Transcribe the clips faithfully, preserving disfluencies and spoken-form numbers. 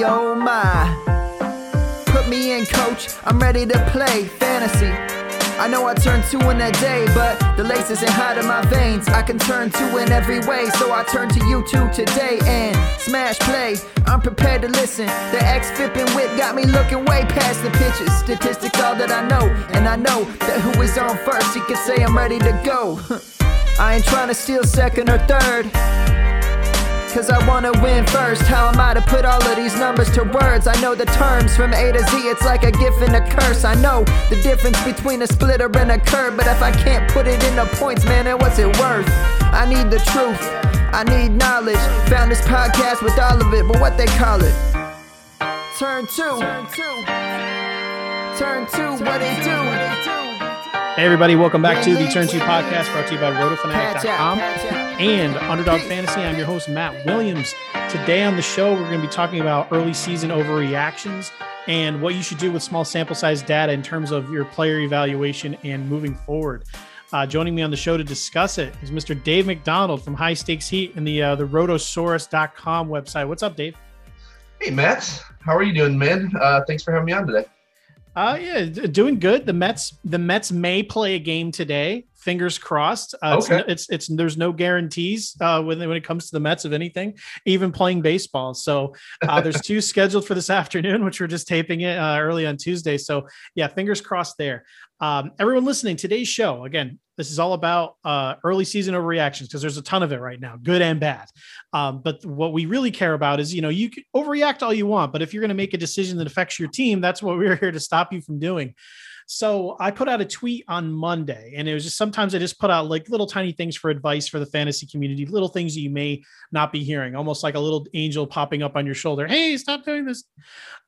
my, oh my. Put me in, coach, I'm ready to play fantasy. I know I turned two in a day, but the lace isn't hot in my veins. I can turn two in every way, so I turn to you two today and smash play. I'm prepared to listen. The ex-fipping whip got me looking way past the pitches. Statistics all that I know, and I know that who is on first, he can say I'm ready to go. I ain't trying to steal second or third, cause I wanna win first. How am I to put all of these numbers to words? I know the terms from A to Z, it's like a gift and a curse. I know the difference between a splitter and a curb, but if I can't put it into points, man, then what's it worth? I need the truth, I need knowledge. Found this podcast with all of it, but what they call it? Turn two. Turn two. Turn two, what they do. Hey everybody, welcome back to the Turn two Podcast, brought to you by Rotofanatic dot com and Underdog Fantasy. I'm your host, Matt Williams. Today on the show, we're going to be talking about early season overreactions and what you should do with small sample size data in terms of your player evaluation and moving forward. Uh, joining me on the show to discuss it is Mister Dave McDonald from High Stakes Heat and the uh, the Rotosaurus dot com website. What's up, Dave? Hey, Matt. How are you doing, man? Uh, thanks for having me on today. Uh, yeah, doing good. The Mets, the Mets may play a game today. Fingers crossed. Uh, okay. It's, it's, it's, there's no guarantees uh, when, when it comes to the Mets of anything, even playing baseball. So uh, there's two scheduled for this afternoon, which we're just taping it uh, early on Tuesday. So yeah, fingers crossed there. Um, everyone listening, today's show, again, this is all about uh, early season overreactions because there's a ton of it right now, good and bad. Um, but what we really care about is, you know, you can overreact all you want, but if you're going to make a decision that affects your team, that's what we're here to stop you from doing. So I put out a tweet on Monday, and it was just sometimes I just put out like little tiny things for advice for the fantasy community, little things that you may not be hearing, almost like a little angel popping up on your shoulder. Hey, stop doing this.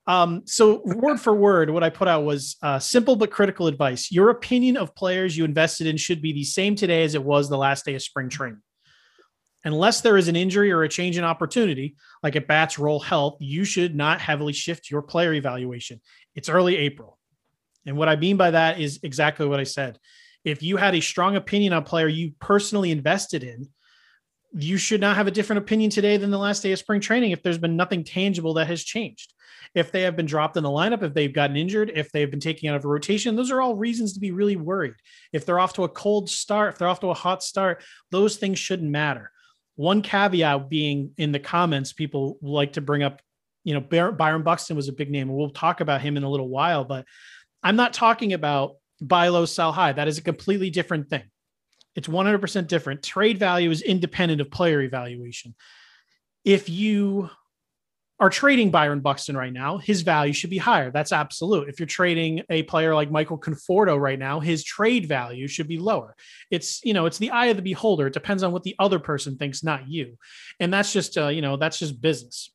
Um, so word for word, what I put out was uh, simple but critical advice. Your opinion of players you invested in should be the same today as it was the last day of spring training. Unless there is an injury or a change in opportunity, like at bats, roll, health, you should not heavily shift your player evaluation. It's early April. And what I mean by that is exactly what I said. If you had a strong opinion on a player you personally invested in, you should not have a different opinion today than the last day of spring training if there's been nothing tangible that has changed. If they have been dropped in the lineup, if they've gotten injured, if they've been taken out of a rotation, those are all reasons to be really worried. If they're off to a cold start, if they're off to a hot start, those things shouldn't matter. One caveat being in the comments, people like to bring up, you know, Byron Buxton was a big name, and we'll talk about him in a little while, but I'm not talking about buy low, sell high. That is a completely different thing. It's one hundred percent different. Trade value is independent of player evaluation. If you are trading Byron Buxton right now, his value should be higher. That's absolute. If you're trading a player like Michael Conforto right now, his trade value should be lower. It's, you know, it's the eye of the beholder. It depends on what the other person thinks, not you. And that's just, uh, you know, that's just business.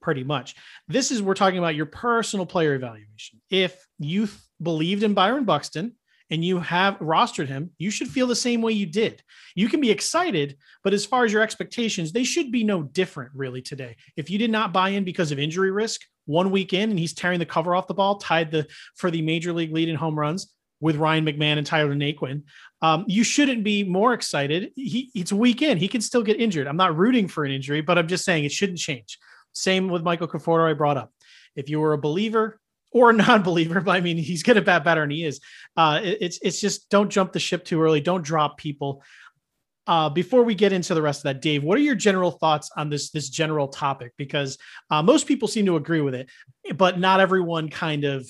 Pretty much. This is, we're talking about your personal player evaluation. If you th- believed in Byron Buxton and you have rostered him, you should feel the same way you did. You can be excited, but as far as your expectations, they should be no different really today. If you did not buy in because of injury risk one week in and he's tearing the cover off the ball, tied the for the major league lead in home runs with Ryan McMahon and Tyler Naquin, um, you shouldn't be more excited. He, it's week in. He can still get injured. I'm not rooting for an injury, but I'm just saying it shouldn't change. Same with Michael Conforto I brought up. If you were a believer or a non-believer, but I mean, he's going to bat better than he is. Uh, it, it's it's just don't jump the ship too early. Don't drop people. Uh, before we get into the rest of that, Dave, what are your general thoughts on this, this general topic? Because uh, most people seem to agree with it, but not everyone kind of,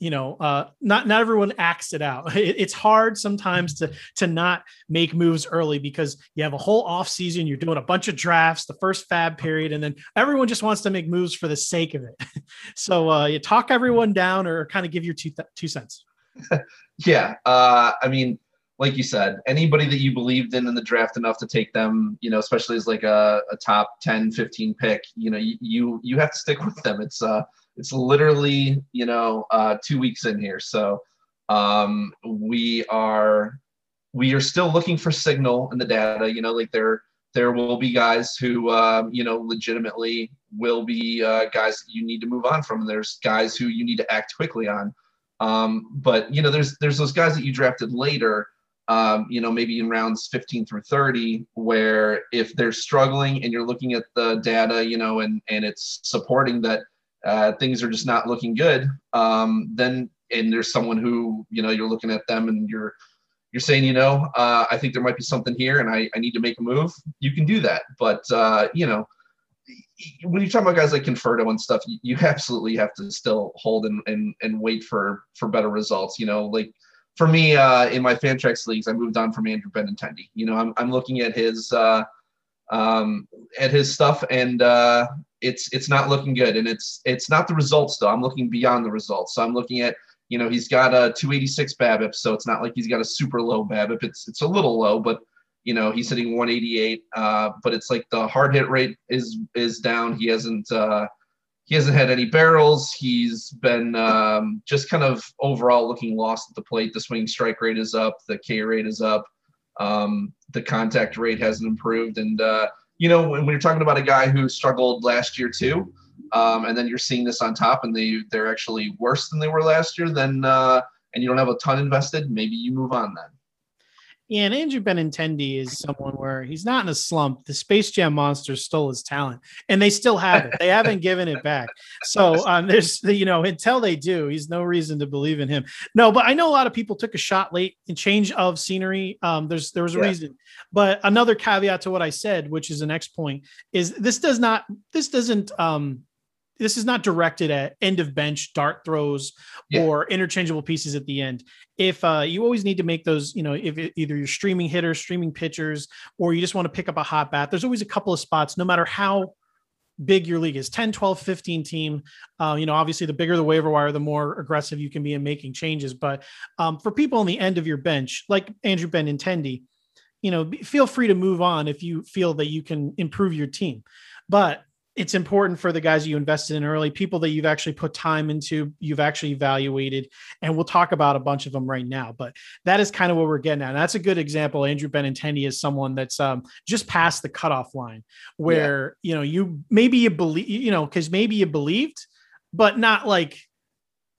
you know, uh, not, not everyone acts it out. It, it's hard sometimes to, to not make moves early because you have a whole off season. You're doing a bunch of drafts, the first fab period, and then everyone just wants to make moves for the sake of it. So uh, you talk everyone down or kind of give your two, th- two cents. Yeah. Uh, I mean, like you said, anybody that you believed in in the draft enough to take them, you know, especially as like a, a top ten, fifteen pick, you know, you, you, you have to stick with them. It's uh It's literally, you know, uh, two weeks in here. So um, we are we are still looking for signal in the data. You know, like there there will be guys who, um, you know, legitimately will be uh, guys that you need to move on from. And there's guys who you need to act quickly on. Um, but, you know, there's there's those guys that you drafted later um, you know, maybe in rounds fifteen through thirty, where if they're struggling and you're looking at the data, you know, and, and it's supporting that uh, things are just not looking good, um, then, and there's someone who, you know, you're looking at them and you're, you're saying, you know, uh, I think there might be something here and I, I need to make a move. You can do that. But, uh, you know, when you're talking about guys like Conforto and stuff, you, you absolutely have to still hold and, and, and wait for, for better results. You know, like for me, uh, in my Fantrax leagues, I moved on from Andrew Benintendi. You know, I'm, I'm looking at his, uh, um, at his stuff and, uh, it's, it's not looking good. And it's, it's not the results though. I'm looking beyond the results. So I'm looking at, you know, he's got a two eighty-six BABIP, so it's not like he's got a super low BABIP. It's it's a little low, but, you know, he's hitting one eighty-eight. Uh, but it's like the hard hit rate is is down. He hasn't uh, he hasn't had any barrels. He's been um, just kind of overall looking lost at the plate. The swing strike rate is up. The K rate is up. Um, the contact rate hasn't improved. And, uh, you know, when, when you're talking about a guy who struggled last year too, Um, and then you're seeing this on top and they, they're actually worse than they were last year, then, uh, and you don't have a ton invested, maybe you move on then. Yeah, and Andrew Benintendi is someone where he's not in a slump. The Space Jam monster stole his talent, and they still have it. They haven't given it back. So um, there's, you know, until they do, he's no reason to believe in him. No, but I know a lot of people took a shot late and change of scenery. Um, there's there was a yeah. reason. But another caveat to what I said, which is the next point, is this does not this doesn't. Um, This is not directed at end of bench dart throws yeah. or interchangeable pieces at the end. If uh, you always need to make those, you know, if it, either you're streaming hitters, streaming pitchers, or you just want to pick up a hot bat, there's always a couple of spots, no matter how big your league is, ten, twelve, fifteen team. Uh, you know, obviously the bigger the waiver wire, the more aggressive you can be in making changes. But um, for people on the end of your bench, like Andrew Benintendi, you know, feel free to move on if you feel that you can improve your team. But it's important for the guys you invested in early, people that you've actually put time into, you've actually evaluated, and we'll talk about a bunch of them right now, but that is kind of what we're getting at. And that's a good example. Andrew Benintendi is someone that's um, just past the cutoff line where, yeah. you know, you, maybe you believe, you know, cause maybe you believed, but not like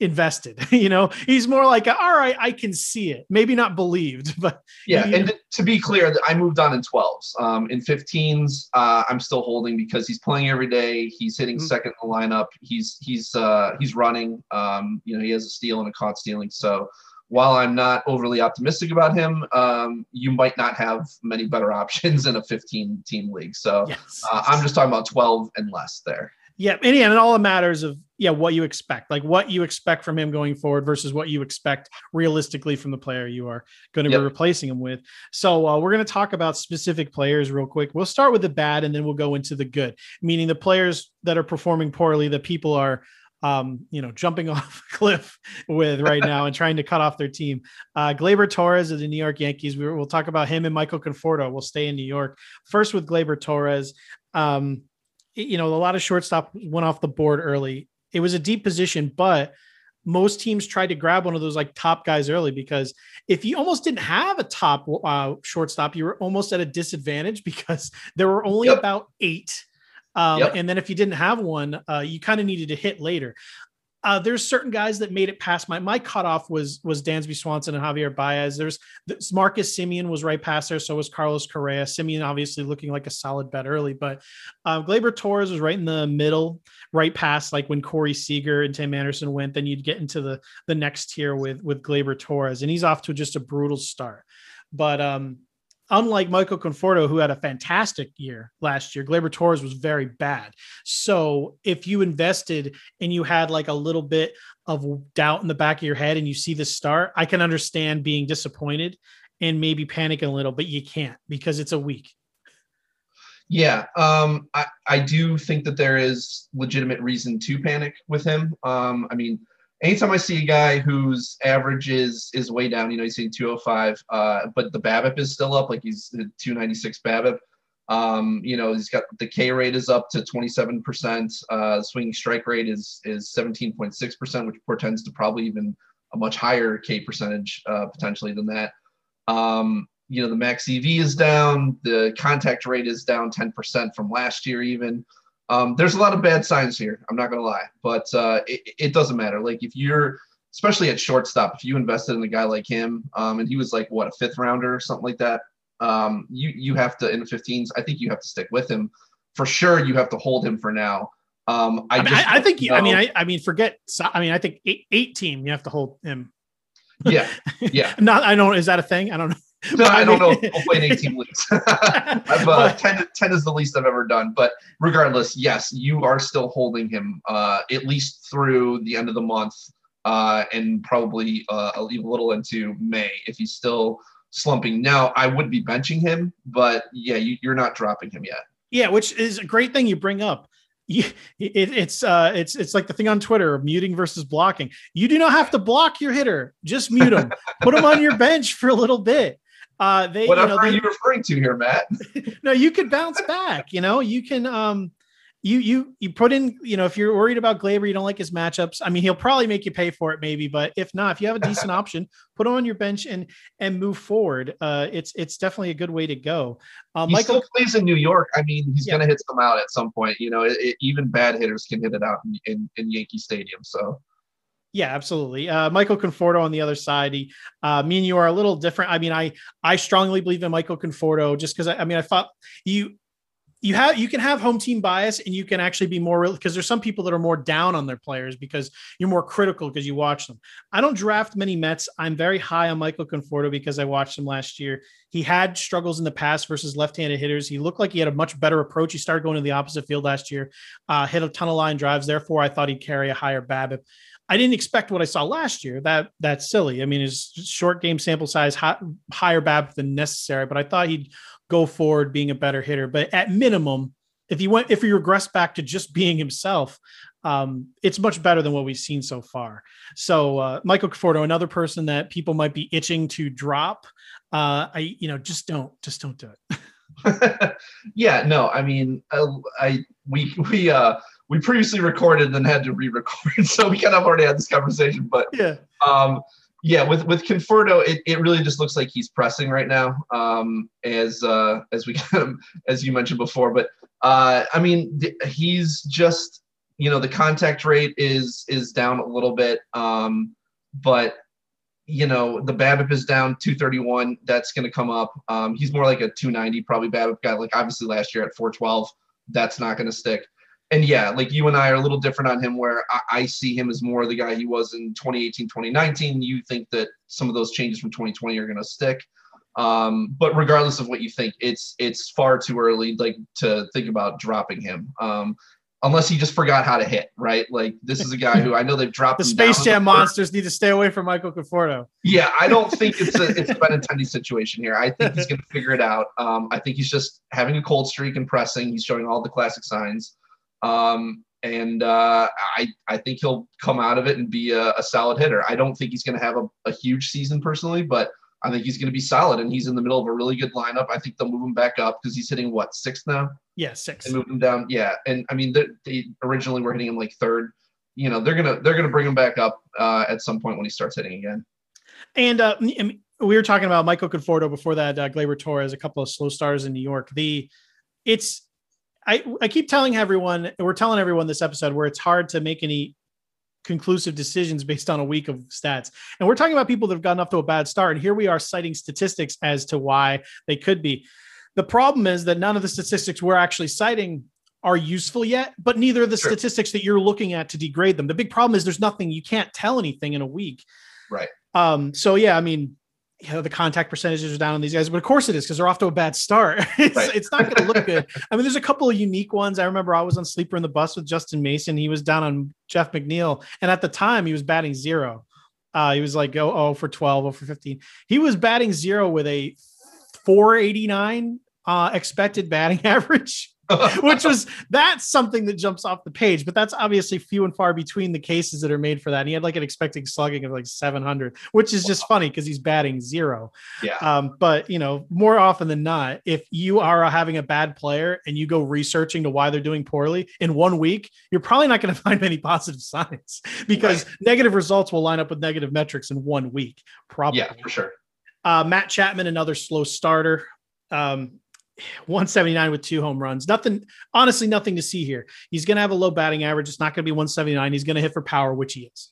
invested, you know, he's more like, all right, I can see it. Maybe not believed, but yeah. You know. And to be clear, I moved on in twelves, um, in fifteens. Uh, I'm still holding because he's playing every day. He's hitting mm-hmm. second in the lineup. He's, he's, uh, he's running, um, you know, he has a steal and a caught stealing. So while I'm not overly optimistic about him, um, you might not have many better options in a fifteen team league. So yes. uh, I'm just talking about twelve and less there. Yeah. And, and all that matters of, yeah, what you expect, like what you expect from him going forward versus what you expect realistically from the player you are going to yep. be replacing him with. So uh, we're going to talk about specific players real quick. We'll start with the bad and then we'll go into the good, meaning the players that are performing poorly, that people are, um, you know, jumping off a cliff with right now and trying to cut off their team. Uh, Gleyber Torres of the New York Yankees. We, we'll talk about him and Michael Conforto. We'll stay in New York. First with Gleyber Torres. Um, you know, a lot of shortstop went off the board early. It was a deep position, but most teams tried to grab one of those like top guys early, because if you almost didn't have a top uh, shortstop, you were almost at a disadvantage because there were only yep. about eight. Um, yep. And then if you didn't have one, uh, you kind of needed to hit later. Uh, there's certain guys that made it past my, my cutoff was, was Dansby Swanson and Javier Baez. There's Marcus Semien was right past there. So was Carlos Correa. Semien obviously looking like a solid bet early, but uh, Gleyber Torres was right in the middle, right past like when Corey Seager and Tim Anderson went, then you'd get into the, the next tier with, with Gleyber Torres. And he's off to just a brutal start. But um, unlike Michael Conforto, who had a fantastic year last year, Gleyber Torres was very bad. So if you invested and you had like a little bit of doubt in the back of your head and you see this start, I can understand being disappointed and maybe panicking a little, but you can't because it's a week. Yeah. Um, I, I do think that there is legitimate reason to panic with him. Um, I mean, anytime I see a guy whose average is, is way down, you know, he's hitting two oh five, uh, but the BABIP is still up. Like he's at two ninety-six BABIP. Um, you know, he's got the K rate is up to twenty-seven percent. Uh, swing strike rate is, is seventeen point six percent, which portends to probably even a much higher K percentage, uh, potentially than that. Um, you know, the max E V is down. The contact rate is down ten percent from last year, even. Um, there's a lot of bad signs here. I'm not going to lie, but uh, it, it doesn't matter. Like if you're especially at shortstop, if you invested in a guy like him, um, and he was like, what, a fifth rounder or something like that, um, you you have to, in the fifteens, I think you have to stick with him. For sure, you have to hold him for now. Um, I, I, mean, just I, I think, know. I mean, I, I mean, forget, I mean, I think eight, eight team, you have to hold him. Yeah. Yeah. Not, I don't, is that a thing? I don't know. No, I don't know. I'll play in eighteen leagues. I've, uh, ten, ten is the least I've ever done. But regardless, yes, you are still holding him uh, at least through the end of the month, uh, and probably uh, a little into May if he's still slumping. Now, I would be benching him, but yeah, you, you're not dropping him yet. Yeah, which is a great thing you bring up. You, it, it's uh, it's it's like the thing on Twitter, muting versus blocking. You do not have to block your hitter; just mute him, put him on your bench for a little bit. Uh, they, what you know, are they, you referring to here, Matt? No, you could bounce back. You know, you can um, you you you put in. You know, if you're worried about Gleyber, you don't like his matchups. I mean, he'll probably make you pay for it, maybe. But if not, if you have a decent option, put him on your bench and and move forward. Uh, it's it's definitely a good way to go. Uh, he Michael still plays in New York. I mean, he's yeah. going to hit some out at some point. You know, it, it, even bad hitters can hit it out in, in, in Yankee Stadium. So. Yeah, absolutely. Uh, Michael Conforto on the other side. He, uh, me and you are a little different. I mean, I, I strongly believe in Michael Conforto just because I, I mean, I thought you, you have, you can have home team bias and you can actually be more real because there's some people that are more down on their players because you're more critical because you watch them. I don't draft many Mets. I'm very high on Michael Conforto because I watched him last year. He had struggles in the past versus left-handed hitters. He looked like he had a much better approach. He started going to the opposite field last year, uh, hit a ton of line drives. Therefore, I thought he'd carry a higher BABIP. I didn't expect what I saw last year. That that's silly. I mean, his short game sample size, high, higher BABIP than necessary, but I thought he'd go forward being a better hitter. But at minimum, if he went, if he regressed back to just being himself, um, it's much better than what we've seen so far. So uh, Michael Conforto, another person that people might be itching to drop. Uh, I, you know, just don't, just don't do it. Yeah, no, I mean, I, I we, we, uh, We previously recorded and then had to re-record, so we kind of already had this conversation. But yeah, um, yeah, with with Conforto, it, it really just looks like he's pressing right now, um, as uh, as we kind of, as you mentioned before. But uh, I mean, th- he's just, you know, the contact rate is is down a little bit, um, but you know, the BABIP is down two thirty-one. That's going to come up. Um, he's more like a two ninety probably BABIP guy. Like obviously last year at four twelve, that's not going to stick. And yeah, like you and I are a little different on him where I, I see him as more the guy he was in twenty eighteen, twenty nineteen. You think that some of those changes from twenty twenty are going to stick. Um, but regardless of what you think, it's it's far too early like to think about dropping him um, unless he just forgot how to hit, right? Like this is a guy who I know they've dropped. The Space Jam monsters need to stay away from Michael Conforto. Yeah, I don't think it's a, it's a Benintendi situation here. I think he's going to figure it out. Um, I think he's just having a cold streak and pressing. He's showing all the classic signs. Um, and, uh, I, I think he'll come out of it and be a, a solid hitter. I don't think he's going to have a, a huge season personally, but I think he's going to be solid and he's in the middle of a really good lineup. I think they'll move him back up because he's hitting what, sixth now? Yeah. Six. They moved him down. Yeah. And I mean, they, they originally were hitting him like third, you know, they're going to, they're going to bring him back up, uh, at some point when he starts hitting again. And, uh, we were talking about Michael Conforto before that, uh, Gleyber Torres, a couple of slow starters in New York. The it's, I, I keep telling everyone, we're telling everyone this episode where it's hard to make any conclusive decisions based on a week of stats. And we're talking about people that have gotten off to a bad start. And here we are citing statistics as to why they could be. The problem is that none of the statistics we're actually citing are useful yet, but neither are the sure. statistics that you're looking at to degrade them. The big problem is there's nothing, you can't tell anything in a week. Right. Um, so yeah, I mean, you know, the contact percentages are down on these guys, but of course it is because they're off to a bad start. It's, right. It's not going to look good. I mean, there's a couple of unique ones. I remember I was on Sleeper in the Bus with Justin Mason. He was down on Jeff McNeil. And at the time he was batting zero. Uh, he was like, oh, oh for twelve, oh for fifteen. He was batting zero with a four eighty-nine uh, expected batting average, which was, that's something that jumps off the page, but that's obviously few and far between the cases that are made for that. And he had like an expecting slugging of like seven hundred, which is just wow. funny because he's batting zero. Yeah. Um, but you know, more often than not, if you are having a bad player and you go researching to why they're doing poorly in one week, you're probably not going to find many positive signs because right. negative results will line up with negative metrics in one week. Probably. Yeah, for sure. Uh, Matt Chapman, another slow starter. Um, one seventy-nine with two home runs. Nothing, honestly, nothing to see here. He's going to have a low batting average. It's not going to be one seventy-nine. He's going to hit for power, which he is.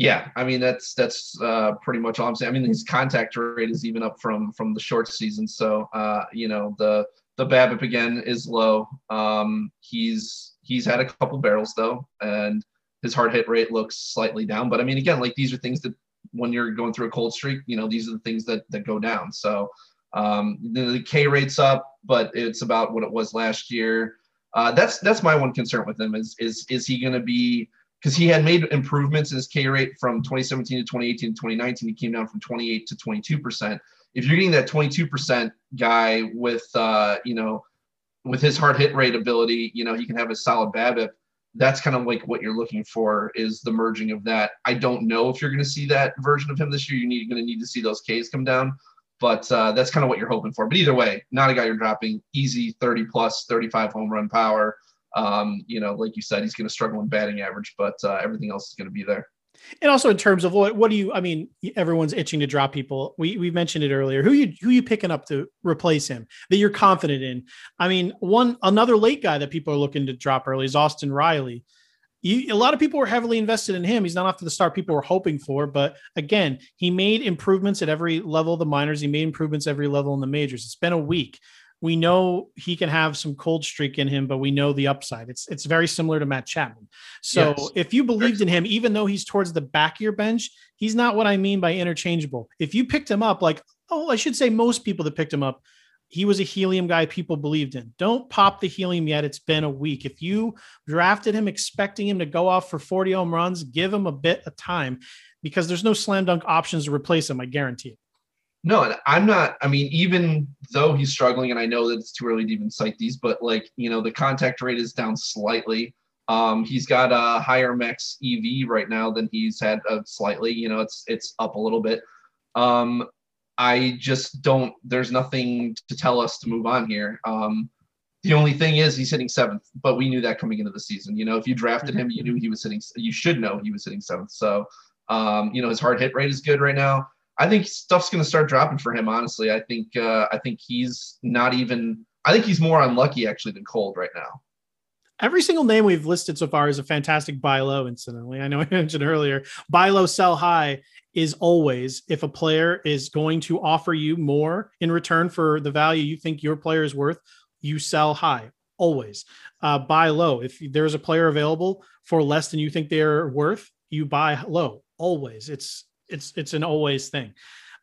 yeah, I mean, that's that's uh, pretty much all I'm saying. I mean, his contact rate is even up from from the short season. So, uh, you know, the the BABIP again is low. Um, he's he's had a couple barrels, though, and his hard hit rate looks slightly down. But, I mean, again, like, these are things that when you're going through a cold streak, you know, these are the things that that go down. So um, the, the K rate's up, but it's about what it was last year. Uh, that's that's my one concern with him is is is he going to be, because he had made improvements in his K rate from twenty seventeen to twenty eighteen to twenty nineteen. He came down from twenty-eight to twenty-two percent. If you're getting that twenty-two percent guy with, uh, you know, with his hard hit rate ability, you know, he can have a solid BABIP. That's kind of like what you're looking for, is the merging of that. I don't know if you're going to see that version of him this year. You need, you're going to need to see those Ks come down, but uh, that's kind of what you're hoping for. But either way, not a guy you're dropping. Easy thirty plus, thirty-five home run power. Um, you know, like you said, he's going to struggle in batting average, but uh, everything else is going to be there. And also in terms of what, what do you, I mean, everyone's itching to drop people. We we mentioned it earlier. Who you, who you picking up to replace him that you're confident in? I mean, one, another late guy that people are looking to drop early is Austin Riley. You, a lot of people were heavily invested in him. He's not off to the start people were hoping for, but again, he made improvements at every level of the minors. He made improvements every level in the majors. It's been a week. We know he can have some cold streak in him, but we know the upside. It's it's very similar to Matt Chapman. So yes. If you believed in him, even though he's towards the back of your bench, he's not what I mean by interchangeable. If you picked him up, like, oh, I should say most people that picked him up, he was a helium guy people believed in. Don't pop the helium yet. It's been a week. If you drafted him expecting him to go off for forty home runs, give him a bit of time because there's no slam dunk options to replace him. I guarantee it. No, and I'm not, I mean, even though he's struggling, and I know that it's too early to even cite these, but like, you know, the contact rate is down slightly. Um, he's got a higher max E V right now than he's had uh, slightly, you know, it's, it's up a little bit. Um, I just don't, there's nothing to tell us to move on here. Um, the only thing is he's hitting seventh, but we knew that coming into the season. You know, if you drafted him, you knew he was hitting, you should know he was hitting seventh. So, um, you know, his hard hit rate is good right now. I think stuff's going to start dropping for him. Honestly, I think uh, I think he's not even. I think he's more unlucky actually than cold right now. Every single name we've listed so far is a fantastic buy low. Incidentally, I know I mentioned earlier, buy low, sell high is always if a player is going to offer you more in return for the value you think your player is worth, you sell high. Always uh, buy low. If there's a player available for less than you think they're worth, you buy low. Always, it's. It's it's an always thing.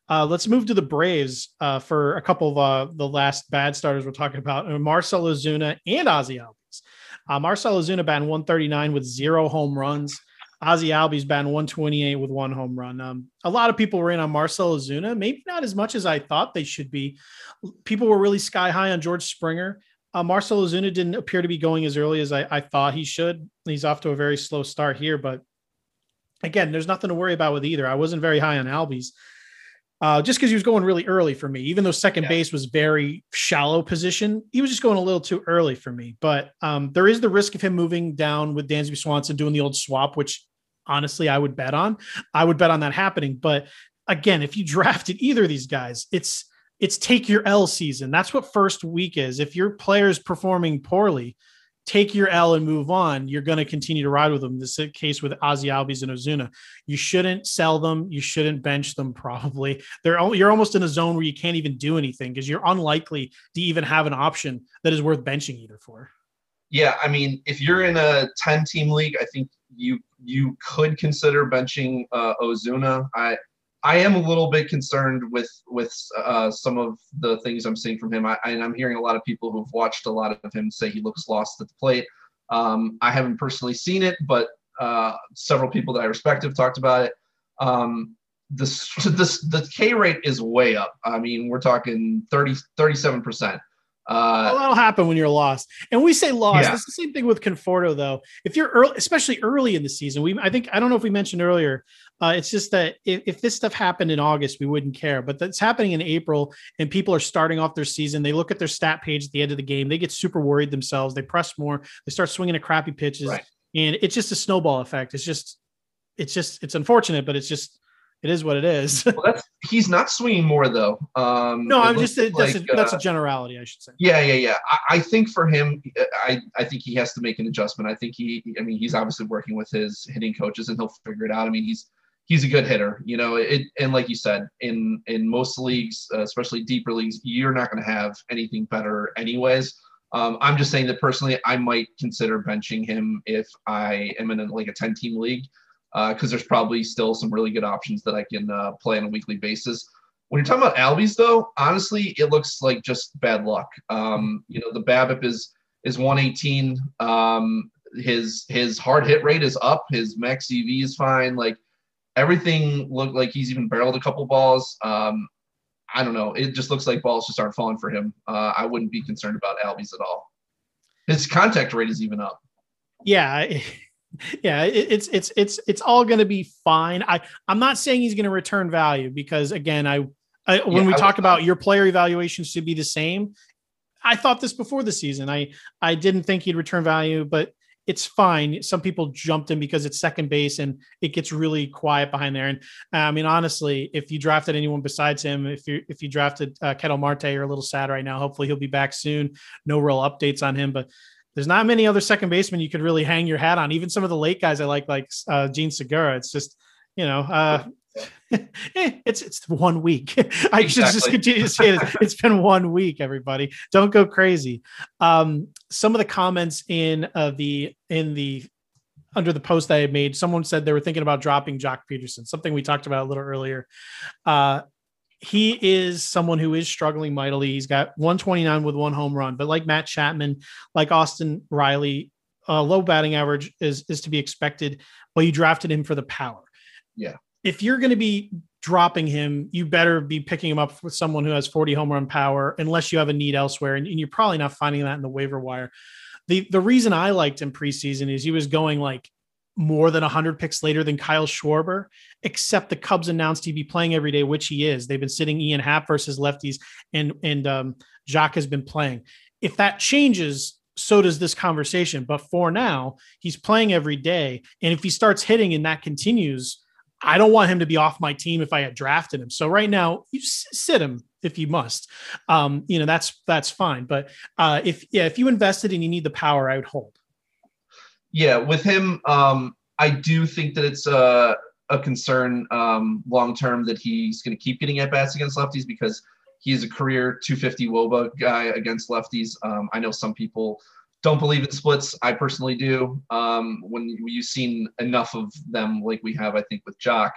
Uh, let's move to the Braves uh, for a couple of uh, the last bad starters we're talking about. Uh, Marcell Ozuna and Ozzie Albies. Uh, Marcell Ozuna batting one thirty-nine with zero home runs. Ozzie Albies batting one twenty-eight with one home run. Um, a lot of people were in on Marcell Ozuna. Maybe not as much as I thought they should be. People were really sky high on George Springer. Uh, Marcell Ozuna didn't appear to be going as early as I, I thought he should. He's off to a very slow start here, but again, there's nothing to worry about with either. I wasn't very high on Albies uh, just because he was going really early for me, even though second yeah. base was very shallow position. He was just going a little too early for me, but um, there is the risk of him moving down with Dansby Swanson doing the old swap, which honestly I would bet on. I would bet on that happening. But again, if you drafted either of these guys, it's, it's take your L season. That's what first week is. If your player is performing poorly, take your L and move on. You're going to continue to ride with them. This is the case with Ozzie Albies and Ozuna. You shouldn't sell them. You shouldn't bench them. Probably they're all, you're almost in a zone where you can't even do anything because you're unlikely to even have an option that is worth benching either for. Yeah. I mean, if you're in a ten team league, I think you, you could consider benching uh, Ozuna. I, I am a little bit concerned with, with uh, some of the things I'm seeing from him. I, and I'm hearing a lot of people who've watched a lot of him say he looks lost at the plate. Um, I haven't personally seen it, but uh, several people that I respect have talked about it. Um, this, this, the K rate is way up. I mean, we're talking thirty, thirty-seven percent. Uh, well, that'll happen when you're lost. And we say lost. Yeah. It's the same thing with Conforto, though. If you're early, especially early in the season, we I think I don't know if we mentioned earlier. Uh, it's just that if, if this stuff happened in August, we wouldn't care. But that's happening in April, and people are starting off their season. They look at their stat page at the end of the game. They get super worried themselves. They press more. They start swinging at crappy pitches, right. And it's just a snowball effect. It's just, it's just, it's unfortunate, but it's just. It is what it is. Well, that's, he's not swinging more though. Um, no, I'm just, like, that's, a, that's a generality, I should say. Yeah, yeah, yeah. I, I think for him, I, I think he has to make an adjustment. I think he, I mean, he's obviously working with his hitting coaches and he'll figure it out. I mean, he's, he's a good hitter, you know, it, and like you said, in, in most leagues, uh, especially deeper leagues, you're not going to have anything better anyways. Um, I'm just saying that personally, I might consider benching him if I am in a, like a ten team league, uh, cause there's probably still some really good options that I can uh, play on a weekly basis. When you're talking about Albies though, honestly, it looks like just bad luck. Um, you know, the BABIP is, is one eighteen. Um, his, his hard hit rate is up. His max E V is fine. Like, everything looked like he's even barreled a couple balls. Um, I don't know. It just looks like balls just aren't falling for him. Uh, I wouldn't be concerned about Albies at all. His contact rate is even up. Yeah. Yeah. It, it's, it's, it's, it's all going to be fine. I, I'm not saying he's going to return value because again, I, I when yeah, we I talk about your player evaluations should be the same. I thought this before the season. I, I didn't think he'd return value, but it's fine. Some people jumped him because it's second base and it gets really quiet behind there. And uh, I mean, honestly, if you drafted anyone besides him, if you, if you drafted uh, Ketel Marte, you're a little sad right now. Hopefully he'll be back soon. No real updates on him, but there's not many other second basemen you could really hang your hat on. Even some of the late guys I like, like uh, Gene Segura. It's just, you know, uh, it's, it's one week. I exactly. should just continue to say it. It's been one week, everybody. Don't go crazy. Um, some of the comments in uh, the, in the, under the post I had made, someone said they were thinking about dropping Jock Peterson, something we talked about a little earlier. Uh, he is someone who is struggling mightily. He's got one twenty-nine with one home run, but like Matt Chapman, like Austin Riley, uh, low batting average is, is to be expected, but you drafted him for the power. Yeah. If you're going to be dropping him, you better be picking him up with someone who has forty home run power, unless you have a need elsewhere. And, and you're probably not finding that in the waiver wire. The The reason I liked him preseason is he was going like more than one hundred picks later than Kyle Schwarber, except the Cubs announced he'd be playing every day, which he is. They've been sitting Ian Happ versus lefties, and, and um, Jacques has been playing. If that changes, so does this conversation. But for now, he's playing every day. And if he starts hitting and that continues, I don't want him to be off my team if I had drafted him. So right now you sit him if you must, um, you know, that's, that's fine. But uh, if, yeah, if you invested and you need the power, I would hold. Yeah. With him, um, I do think that it's a, a concern um, long-term that he's going to keep getting at bats against lefties because he's a career two fifty W O B A guy against lefties. Um, I know some people don't believe in splits. I personally do. Um, when you've seen enough of them, like we have, I think with Jock.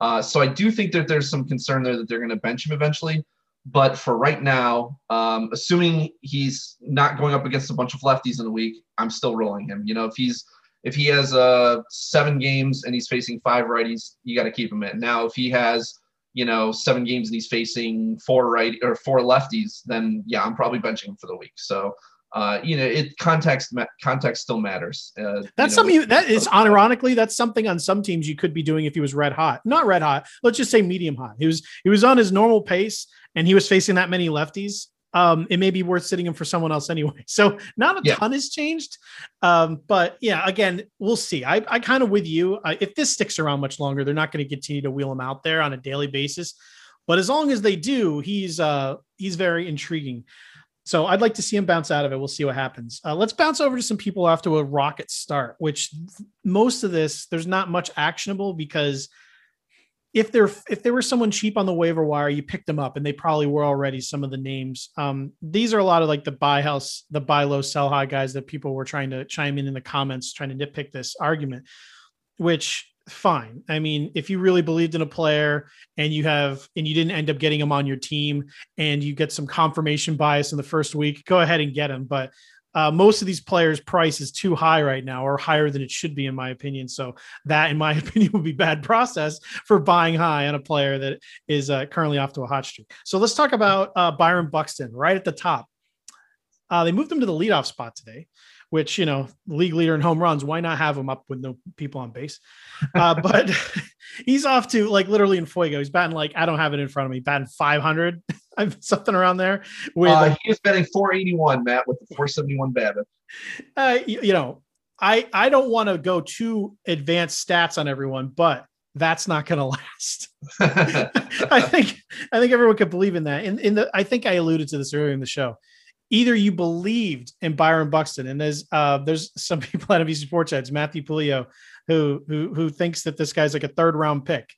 Uh, so I do think that there's some concern there that they're going to bench him eventually, but for right now, um, assuming he's not going up against a bunch of lefties in a week, I'm still rolling him. You know, if he's, if he has uh seven games and he's facing five righties, you got to keep him in. Now, if he has, you know, seven games and he's facing four right or four lefties, then yeah, I'm probably benching him for the week. So, Uh, you know, it context context still matters. Uh, that's you know, something you, that is unironically that's something on some teams you could be doing if he was red hot, not red hot. Let's just say medium hot. He was he was on his normal pace and he was facing that many lefties. Um, it may be worth sitting him for someone else anyway. So not a yeah. ton has changed. Um, but yeah, again, we'll see. I, I kind of with you. Uh, if this sticks around much longer, they're not going to continue to wheel him out there on a daily basis. But as long as they do, he's uh, he's very intriguing. So I'd like to see him bounce out of it. We'll see what happens. Uh, let's bounce over to some people after a rocket start, which most of this, there's not much actionable because if there, if there were someone cheap on the waiver wire, you picked them up and they probably were already some of the names. Um, these are a lot of like the buy house, the buy low, sell high guys that people were trying to chime in in the comments, trying to nitpick this argument, which fine. I mean, if you really believed in a player and you have, and you didn't end up getting him on your team and you get some confirmation bias in the first week, go ahead and get him. But uh, most of these players' price is too high right now or higher than it should be, in my opinion. So that, in my opinion, would be bad process for buying high on a player that is uh, currently off to a hot streak. So let's talk about uh, Byron Buxton right at the top. Uh, they moved him to the leadoff spot today, which, you know, league leader in home runs, why not have him up with no people on base? Uh, but he's off to like literally in Fuego. He's batting like, I don't have it in front of me, batting five hundred, something around there. With, uh, like, he is batting four eighty-one, Matt, with the four seventy-one BABIP. Uh, you, you know, I, I don't want to go too advanced stats on everyone, but that's not going to last. I think I think everyone could believe in that. And in, in the, I think I alluded to this earlier in the show. either you believed in Byron Buxton, and there's uh, there's some people at N B C Sports Edge, Matthew Pulio, who who who thinks that this guy's like a third round pick,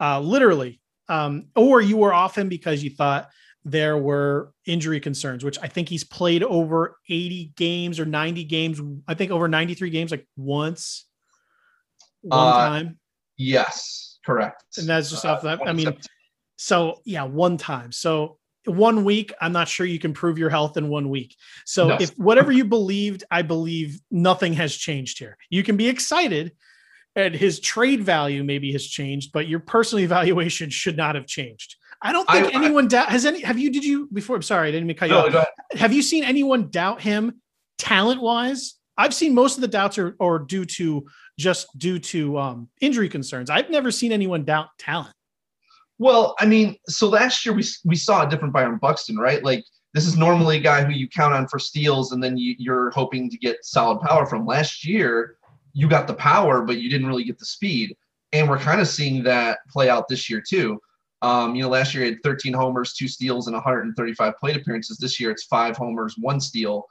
uh, literally, um, or you were off him because you thought there were injury concerns, which I think he's played over eighty games or ninety games. I think over ninety-three games, like once, one uh, time. Yes, correct. And that's just uh, off that. I mean, so yeah, one time. So one week, I'm not sure you can prove your health in one week. So no. If whatever you believed, I believe nothing has changed here. You can be excited and his trade value maybe has changed, but your personal evaluation should not have changed. I don't think I, anyone doubt da- has any, have you, did you before? I'm sorry. I didn't mean to cut you no, off. Have you seen anyone doubt him talent wise? I've seen most of the doubts are, are due to just due to um, injury concerns. I've never seen anyone doubt talent. Well, I mean, so last year we, we saw a different Byron Buxton, right? Like this is normally a guy who you count on for steals. And then you, you're hoping to get solid power from. Last year, you got the power, but you didn't really get the speed. And we're kind of seeing that play out this year too. Um, you know, last year he had thirteen homers, two steals, and one hundred thirty-five plate appearances. This year it's five homers, one steal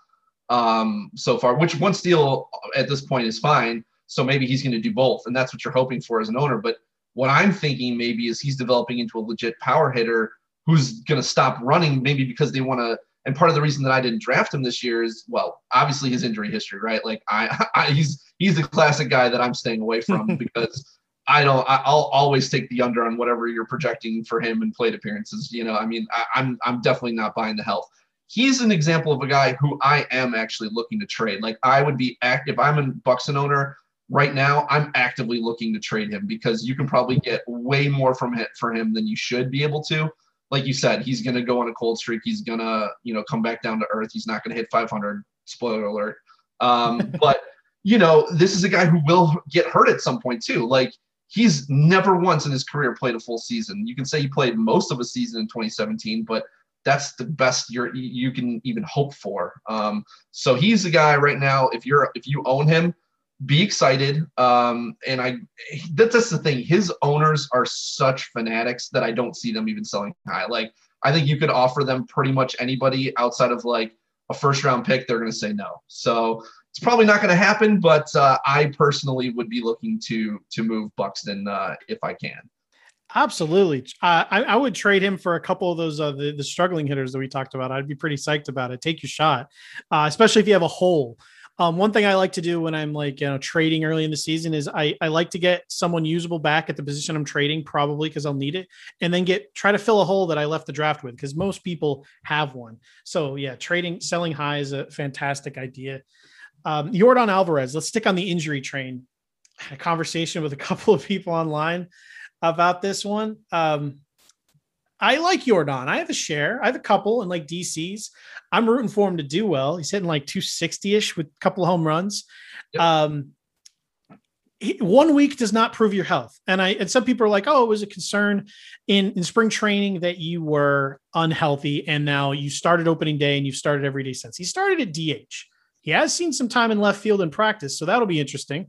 um, so far, which one steal at this point is fine. So maybe he's going to do both, and that's what you're hoping for as an owner. But what I'm thinking maybe is he's developing into a legit power hitter who's going to stop running maybe because they want to – and part of the reason that I didn't draft him this year is, well, obviously his injury history, right? Like I, I he's he's the classic guy that I'm staying away from because – I don't, I'll always take the under on whatever you're projecting for him in plate appearances. You know, I mean, I, I'm, I'm definitely not buying the health. He's an example of a guy who I am actually looking to trade. Like I would be active. I'm a Buxton owner right now. I'm actively looking to trade him because you can probably get way more from him for him than you should be able to. Like you said, he's going to go on a cold streak. He's going to, you know, come back down to earth. He's not going to hit five hundred, spoiler alert. Um, but you know, this is a guy who will get hurt at some point too. Like, he's never once in his career played a full season. You can say he played most of a season in twenty seventeen, but that's the best you're, you can even hope for. Um, so he's the guy right now. If you're if you own him, be excited. Um, and I that, that's the thing. His owners are such fanatics that I don't see them even selling high. Like I think you could offer them pretty much anybody outside of like a first round pick. They're going to say no. So. It's probably not going to happen, but uh, I personally would be looking to to move Buxton uh, if I can. Absolutely. Uh, I, I would trade him for a couple of those uh, the, the struggling hitters that we talked about. I'd be pretty psyched about it. Take your shot, uh, especially if you have a hole. Um, one thing I like to do when I'm like you know trading early in the season is I, I like to get someone usable back at the position I'm trading, probably because I'll need it, and then get try to fill a hole that I left the draft with because most people have one. So, yeah, trading, selling high is a fantastic idea. Um, Yordan Alvarez, let's stick on the injury train. I had a conversation with a couple of people online about this one. Um, I like Yordan. I have a share. I have a couple in like D Cs. I'm rooting for him to do well. He's hitting like two sixty-ish with a couple of home runs. Yep. Um, he, one week does not prove your health. And I and some people are like, oh, it was a concern in, in spring training that you were unhealthy. And now you started opening day and you've started every day since. He started at D H. He has seen some time in left field in practice, so that'll be interesting.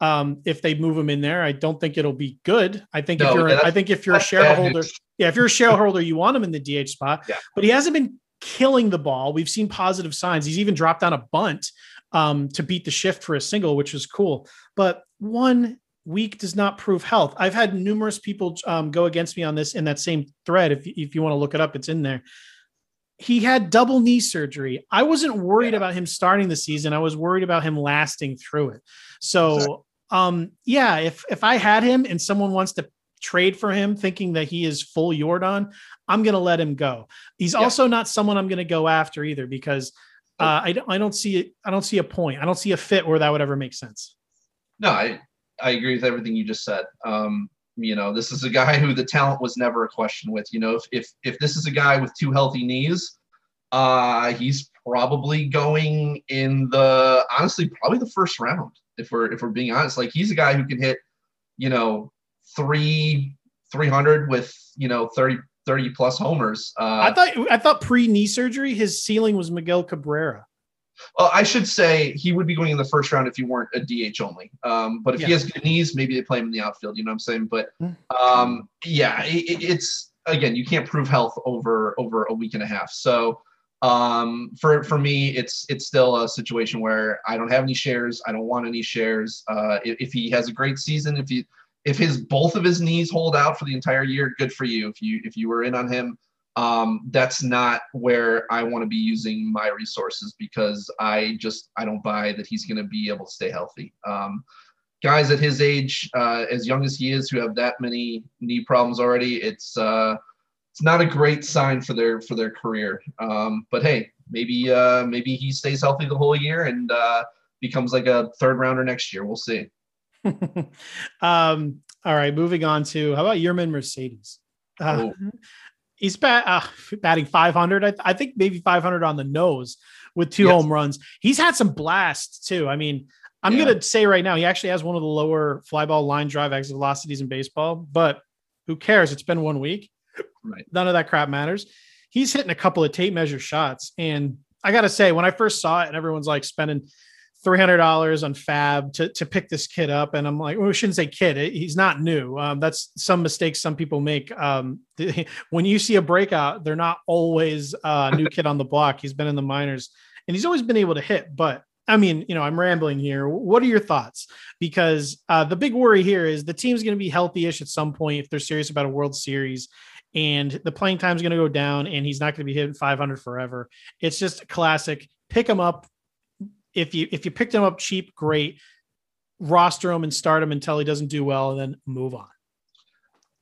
Um, if they move him in there, I don't think it'll be good. I think no, if you're, I think if you're a shareholder, yeah, if you're a shareholder, you want him in the D H spot. Yeah. But he hasn't been killing the ball. We've seen positive signs. He's even dropped down a bunt um, to beat the shift for a single, which is cool. But one week does not prove health. I've had numerous people um, go against me on this in that same thread. If if you want to look it up, it's in there. He had double knee surgery. I wasn't worried yeah. about him starting the season. I was worried about him lasting through it. So, um, yeah, if if I had him and someone wants to trade for him thinking that he is full Yordan, I'm going to let him go. He's yeah. also not someone I'm going to go after either because uh, I, don't, I don't see it. I don't see a point. I don't see a fit where that would ever make sense. No, I, I agree with everything you just said. Um, You know, this is a guy who the talent was never a question with. You know, if if, if this is a guy with two healthy knees, uh, he's probably going in the honestly probably the first round. If we're if we're being honest, like he's a guy who can hit, you know, three three hundred with you know thirty plus homers. Uh, I thought I thought pre knee surgery his ceiling was Miguel Cabrera. Well, I should say he would be going in the first round if you weren't a D H only. Um, but if yeah. he has good knees, maybe they play him in the outfield. You know what I'm saying? But um, yeah, it, it's again, you can't prove health over over a week and a half. So Um, for, for me, it's, it's still a situation where I don't have any shares. I don't want any shares. Uh, if, if he has a great season, if he, if his, both of his knees hold out for the entire year, good for you. If you, if you were in on him, um, that's not where I want to be using my resources, because I just, I don't buy that he's going to be able to stay healthy. Um, guys at his age, uh, as young as he is, who have that many knee problems already, it's, uh, it's not a great sign for their for their career. Um, but hey, maybe uh, maybe he stays healthy the whole year and uh, becomes like a third rounder next year. We'll see. um, all right, moving on to, how about Yerman Mercedes? Uh, oh. He's bat, uh, batting five hundred. I, th- I think maybe five hundred on the nose with two yes. home runs. He's had some blasts too. I mean, I'm yeah. going to say right now, he actually has one of the lower fly ball line drive exit velocities in baseball, but who cares? It's been one week. Right. None of that crap matters. He's hitting a couple of tape measure shots. And I got to say, when I first saw it and everyone's like spending three hundred dollars on Fab to, to pick this kid up. And I'm like, well, we shouldn't say kid. He's not new. Um, that's some mistakes some people make. Um, the, when you see a breakout, they're not always a uh, new kid on the block. He's been in the minors and he's always been able to hit. But I mean, you know, I'm rambling here. What are your thoughts? Because uh, the big worry here is the team's going to be healthy-ish at some point if they're serious about a World Series. And the playing time is going to go down and he's not going to be hitting five hundred forever. It's just a classic. Pick him up. If you, if you picked him up cheap, great. Roster him and start him until he doesn't do well and then move on.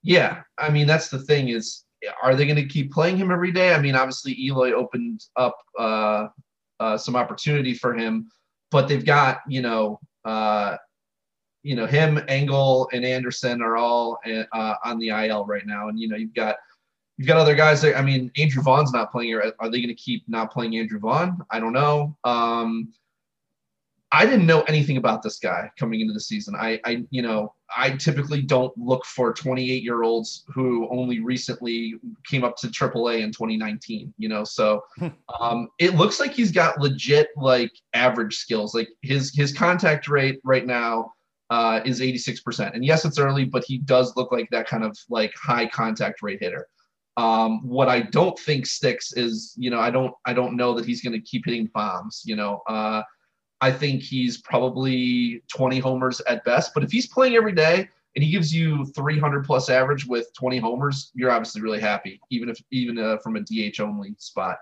Yeah. I mean, that's the thing is, are they going to keep playing him every day? I mean, obviously Eloy opened up uh, uh, some opportunity for him, but they've got, you know, uh, you know, him, Engel, and Anderson are all uh, on the I L right now. And, you know, you've got you've got other guys that, I mean, Andrew Vaughn's not playing. Are they going to keep not playing Andrew Vaughn? I don't know. Um, I didn't know anything about this guy coming into the season. I, I, you know, I typically don't look for twenty-eight-year-olds who only recently came up to triple A in twenty nineteen, you know. So um, it looks like he's got legit, like, average skills. Like, his his contact rate right now Uh, is eighty-six percent. And yes, it's early, but he does look like that kind of like high contact rate hitter. Um, what I don't think sticks is, you know, I don't, I don't know that he's going to keep hitting bombs. You know, uh, I think he's probably twenty homers at best, but if he's playing every day and he gives you three hundred plus average with twenty homers, you're obviously really happy, even if, even uh, from a D H only spot.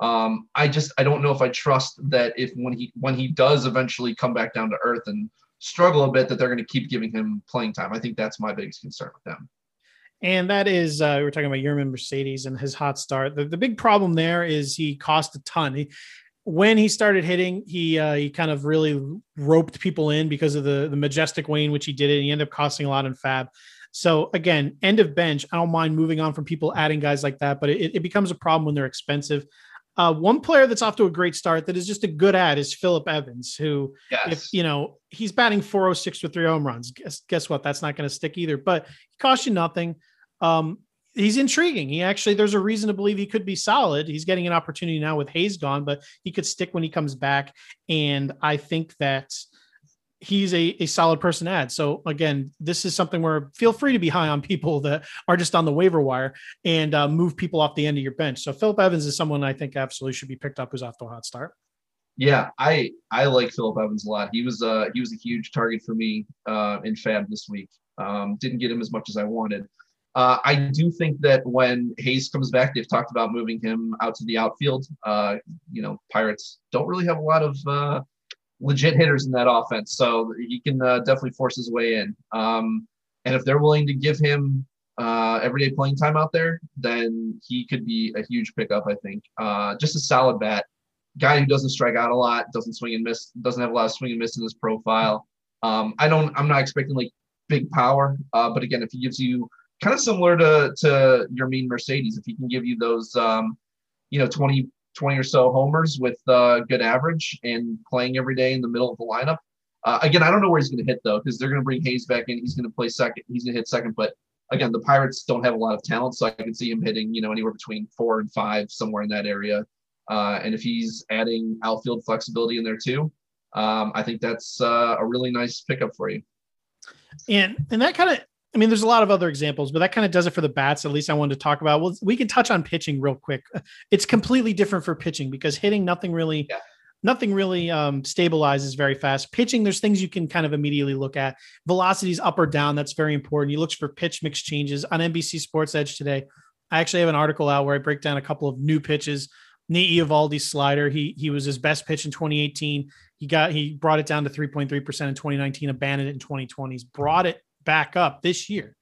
Um, I just, I don't know if I trust that if when he, when he does eventually come back down to earth and struggle a bit, that they're going to keep giving him playing time. I think that's my biggest concern with them. And that is, uh, we're talking about Yerman Mercedes and his hot start. The, the big problem there is he cost a ton. He, when he started hitting, he uh, he kind of really roped people in because of the, the majestic way in which he did it. And he ended up costing a lot in Fab. So again, end of bench. I don't mind moving on from people adding guys like that, but it, it becomes a problem when they're expensive. Uh, one player that's off to a great start that is just a good ad is Phillip Evans, who, yes. if you know, he's batting four oh six with three home runs. Guess, guess what? That's not going to stick either, but he costs you nothing. Um, he's intriguing. He actually, there's a reason to believe he could be solid. He's getting an opportunity now with Hayes gone, but he could stick when he comes back. And I think that he's a, a solid person to add. So again, this is something where feel free to be high on people that are just on the waiver wire and uh, move people off the end of your bench. So Phillip Evans is someone I think absolutely should be picked up who's off to a hot start. Yeah. I, I like Phillip Evans a lot. He was uh he was a huge target for me uh, in Fab this week. Um, didn't get him as much as I wanted. Uh, I do think that when Hayes comes back, they've talked about moving him out to the outfield. Uh, you know, Pirates don't really have a lot of, uh, legit hitters in that offense. So he can uh, definitely force his way in. Um, and if they're willing to give him uh, everyday playing time out there, then he could be a huge pickup, I think. Uh, just a solid bat. Guy who doesn't strike out a lot, doesn't swing and miss, doesn't have a lot of swing and miss in his profile. Um, I don't, I'm not expecting like big power. Uh, but again, if he gives you kind of similar to, to your mean Mercedes, if he can give you those, um, you know, twenty, twenty or so homers with uh good average and playing every day in the middle of the lineup. Uh, again, I don't know where he's going to hit though, because they're going to bring Hayes back in. He's going to play second. He's going to hit second. But again, the Pirates don't have a lot of talent. So I can see him hitting, you know, anywhere between four and five, somewhere in that area. Uh, and if he's adding outfield flexibility in there too, um, I think that's uh, a really nice pickup for you. And, and that kind of, I mean, there's a lot of other examples, but that kind of does it for the bats. At least I wanted to talk about, well, we can touch on pitching real quick. It's completely different for pitching because hitting nothing really, yeah. nothing really um, stabilizes very fast. Pitching, there's things you can kind of immediately look at. Velocity's up or down. That's very important. You look for pitch mix changes on N B C Sports Edge today. I actually have an article out where I break down a couple of new pitches. Nate Eovaldi's slider. He, he was his best pitch in twenty eighteen. He got, he brought it down to three point three percent in twenty nineteen, abandoned it in twenty twenty. He's brought it back up this year.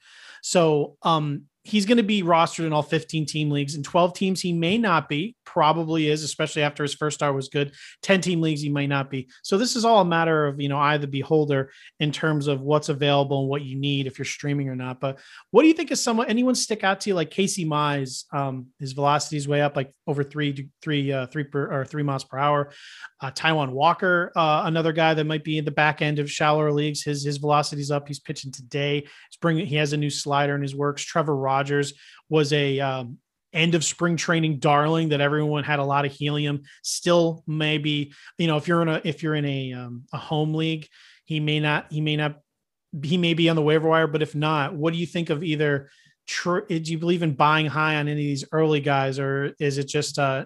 So um, he's going to be rostered in all fifteen team leagues. In twelve teams, he may not be, probably is, especially after his first start was good. ten team leagues, he might not be. So this is all a matter of, you know, eye of the beholder in terms of what's available and what you need if you're streaming or not. But what do you think is someone, anyone stick out to you? Like Casey Mize, um, his velocity is way up, like over three, three, uh, three per, or three miles per hour. Uh, Taijuan Walker, uh, another guy that might be in the back end of shallower leagues. His, his velocity's up. He's pitching today. He's bringing, he has a new slider in his works. Trevor Rogers was a, um, end of spring training darling that everyone had a lot of helium. Still, maybe, you know, if you're in a, if you're in a, um, a home league, he may not, he may not, he may be on the waiver wire, but if not, what do you think of either? Tr- do you believe in buying high on any of these early guys, or is it just, uh,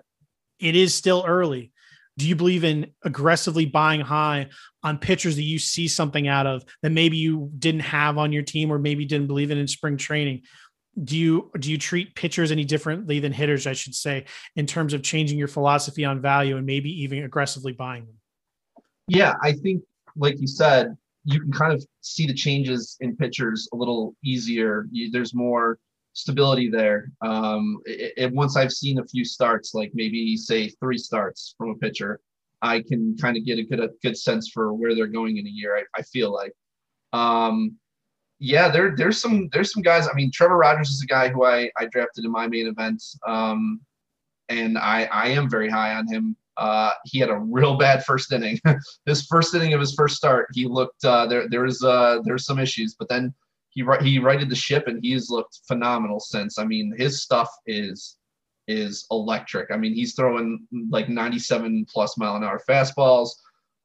it is still early? Do you believe in aggressively buying high on pitchers that you see something out of that maybe you didn't have on your team, or maybe didn't believe in in spring training? Do you, do you treat pitchers any differently than hitters, I should say, in terms of changing your philosophy on value and maybe even aggressively buying them? Yeah, I think, like you said, you can kind of see the changes in pitchers a little easier. You, there's more stability there. Um, it, it, once I've seen a few starts, like maybe say three starts from a pitcher, I can kind of get a good, a good sense for where they're going in a year. I, I feel like, um, Yeah, there, there's some there's some guys. I mean, Trevor Rogers is a guy who I, I drafted in my main event, um, and I, I am very high on him. Uh, he had a real bad first inning. His first inning of his first start, he looked uh, – there there was uh, there's some issues, but then he he righted the ship, and he's looked phenomenal since. I mean, his stuff is is electric. I mean, he's throwing like ninety-seven plus mile an hour fastballs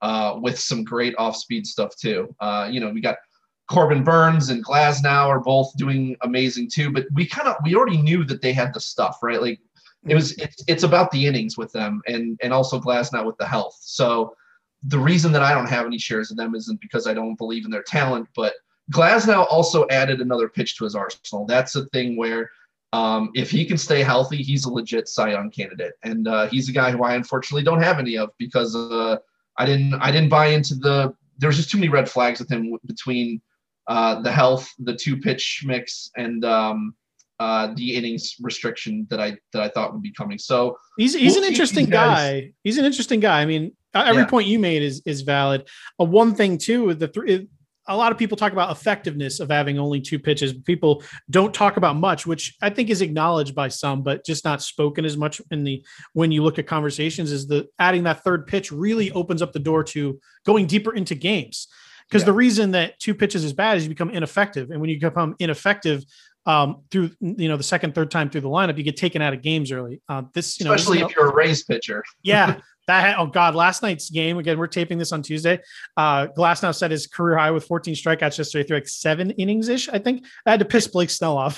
uh, with some great off-speed stuff too. Uh, you know, we got – Corbin Burnes and Glasnow are both doing amazing too, but we kind of, we already knew that they had the stuff, right? Like it was, it's, it's about the innings with them and, and also Glasnow with the health. So the reason that I don't have any shares of them isn't because I don't believe in their talent, but Glasnow also added another pitch to his arsenal. That's a thing where um, if he can stay healthy, he's a legit Cy Young candidate. And uh, he's a guy who I unfortunately don't have any of because uh, I didn't, I didn't buy into the, there was just too many red flags with him between Uh, the health, the two pitch mix, and um, uh, the innings restriction that I that I thought would be coming. So he's he's an interesting guy. He's an interesting guy. I mean, every yeah. point you made is is valid. A uh, one thing too, the th- a lot of people talk about effectiveness of having only two pitches. People don't talk about much, which I think is acknowledged by some, but just not spoken as much in the when you look at conversations. Is the adding that third pitch really opens up the door to going deeper into games. Because yeah. the reason that two pitches is bad is you become ineffective. And when you become ineffective um, through, you know, the second, third time through the lineup, you get taken out of games early. Uh, this, you Especially know, this if you're a Rays pitcher. yeah. That, oh God, last night's game, again, we're taping this on Tuesday. Uh, Glasnow set his career high with fourteen strikeouts yesterday through like seven innings ish. I think I had to piss Blake Snell off.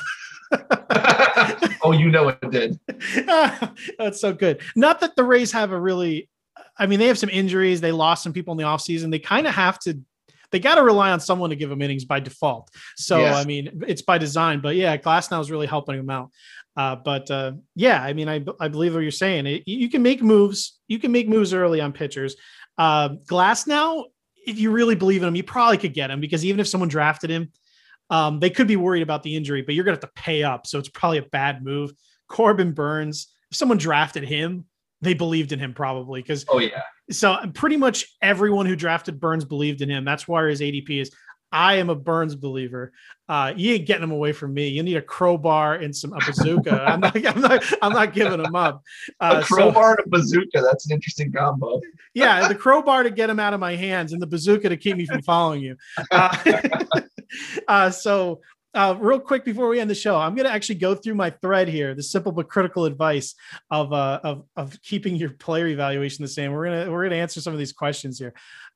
oh, you know, it did. That's so good. Not that the Rays have a really, I mean, they have some injuries. They lost some people in the offseason. They kind of have to, They got to rely on someone to give them innings by default. So, yes. I mean, it's by design, but yeah, Glasnow is really helping them out. Uh, but uh, yeah, I mean, I, I believe what you're saying. It, you can make moves. You can make moves early on pitchers. Uh, Glasnow, if you really believe in him, you probably could get him because even if someone drafted him, um, they could be worried about the injury, but you're going to have to pay up. So it's probably a bad move. Corbin Burnes, if someone drafted him, they believed in him probably because oh yeah. So pretty much everyone who drafted Burnes believed in him. That's why his A D P is. I am a Burnes believer. Uh, you ain't getting him away from me. You need a crowbar and some a bazooka. I'm not. I'm not. I'm not giving him up. Uh, a crowbar so, and a bazooka. That's an interesting combo. yeah, the crowbar to get him out of my hands, and the bazooka to keep me from following you. Uh, uh, so. Uh, real quick before we end the show, I'm going to actually go through my thread here, the simple but critical advice of uh, of, of keeping your player evaluation the same. We're gonna we're gonna answer some of these questions here.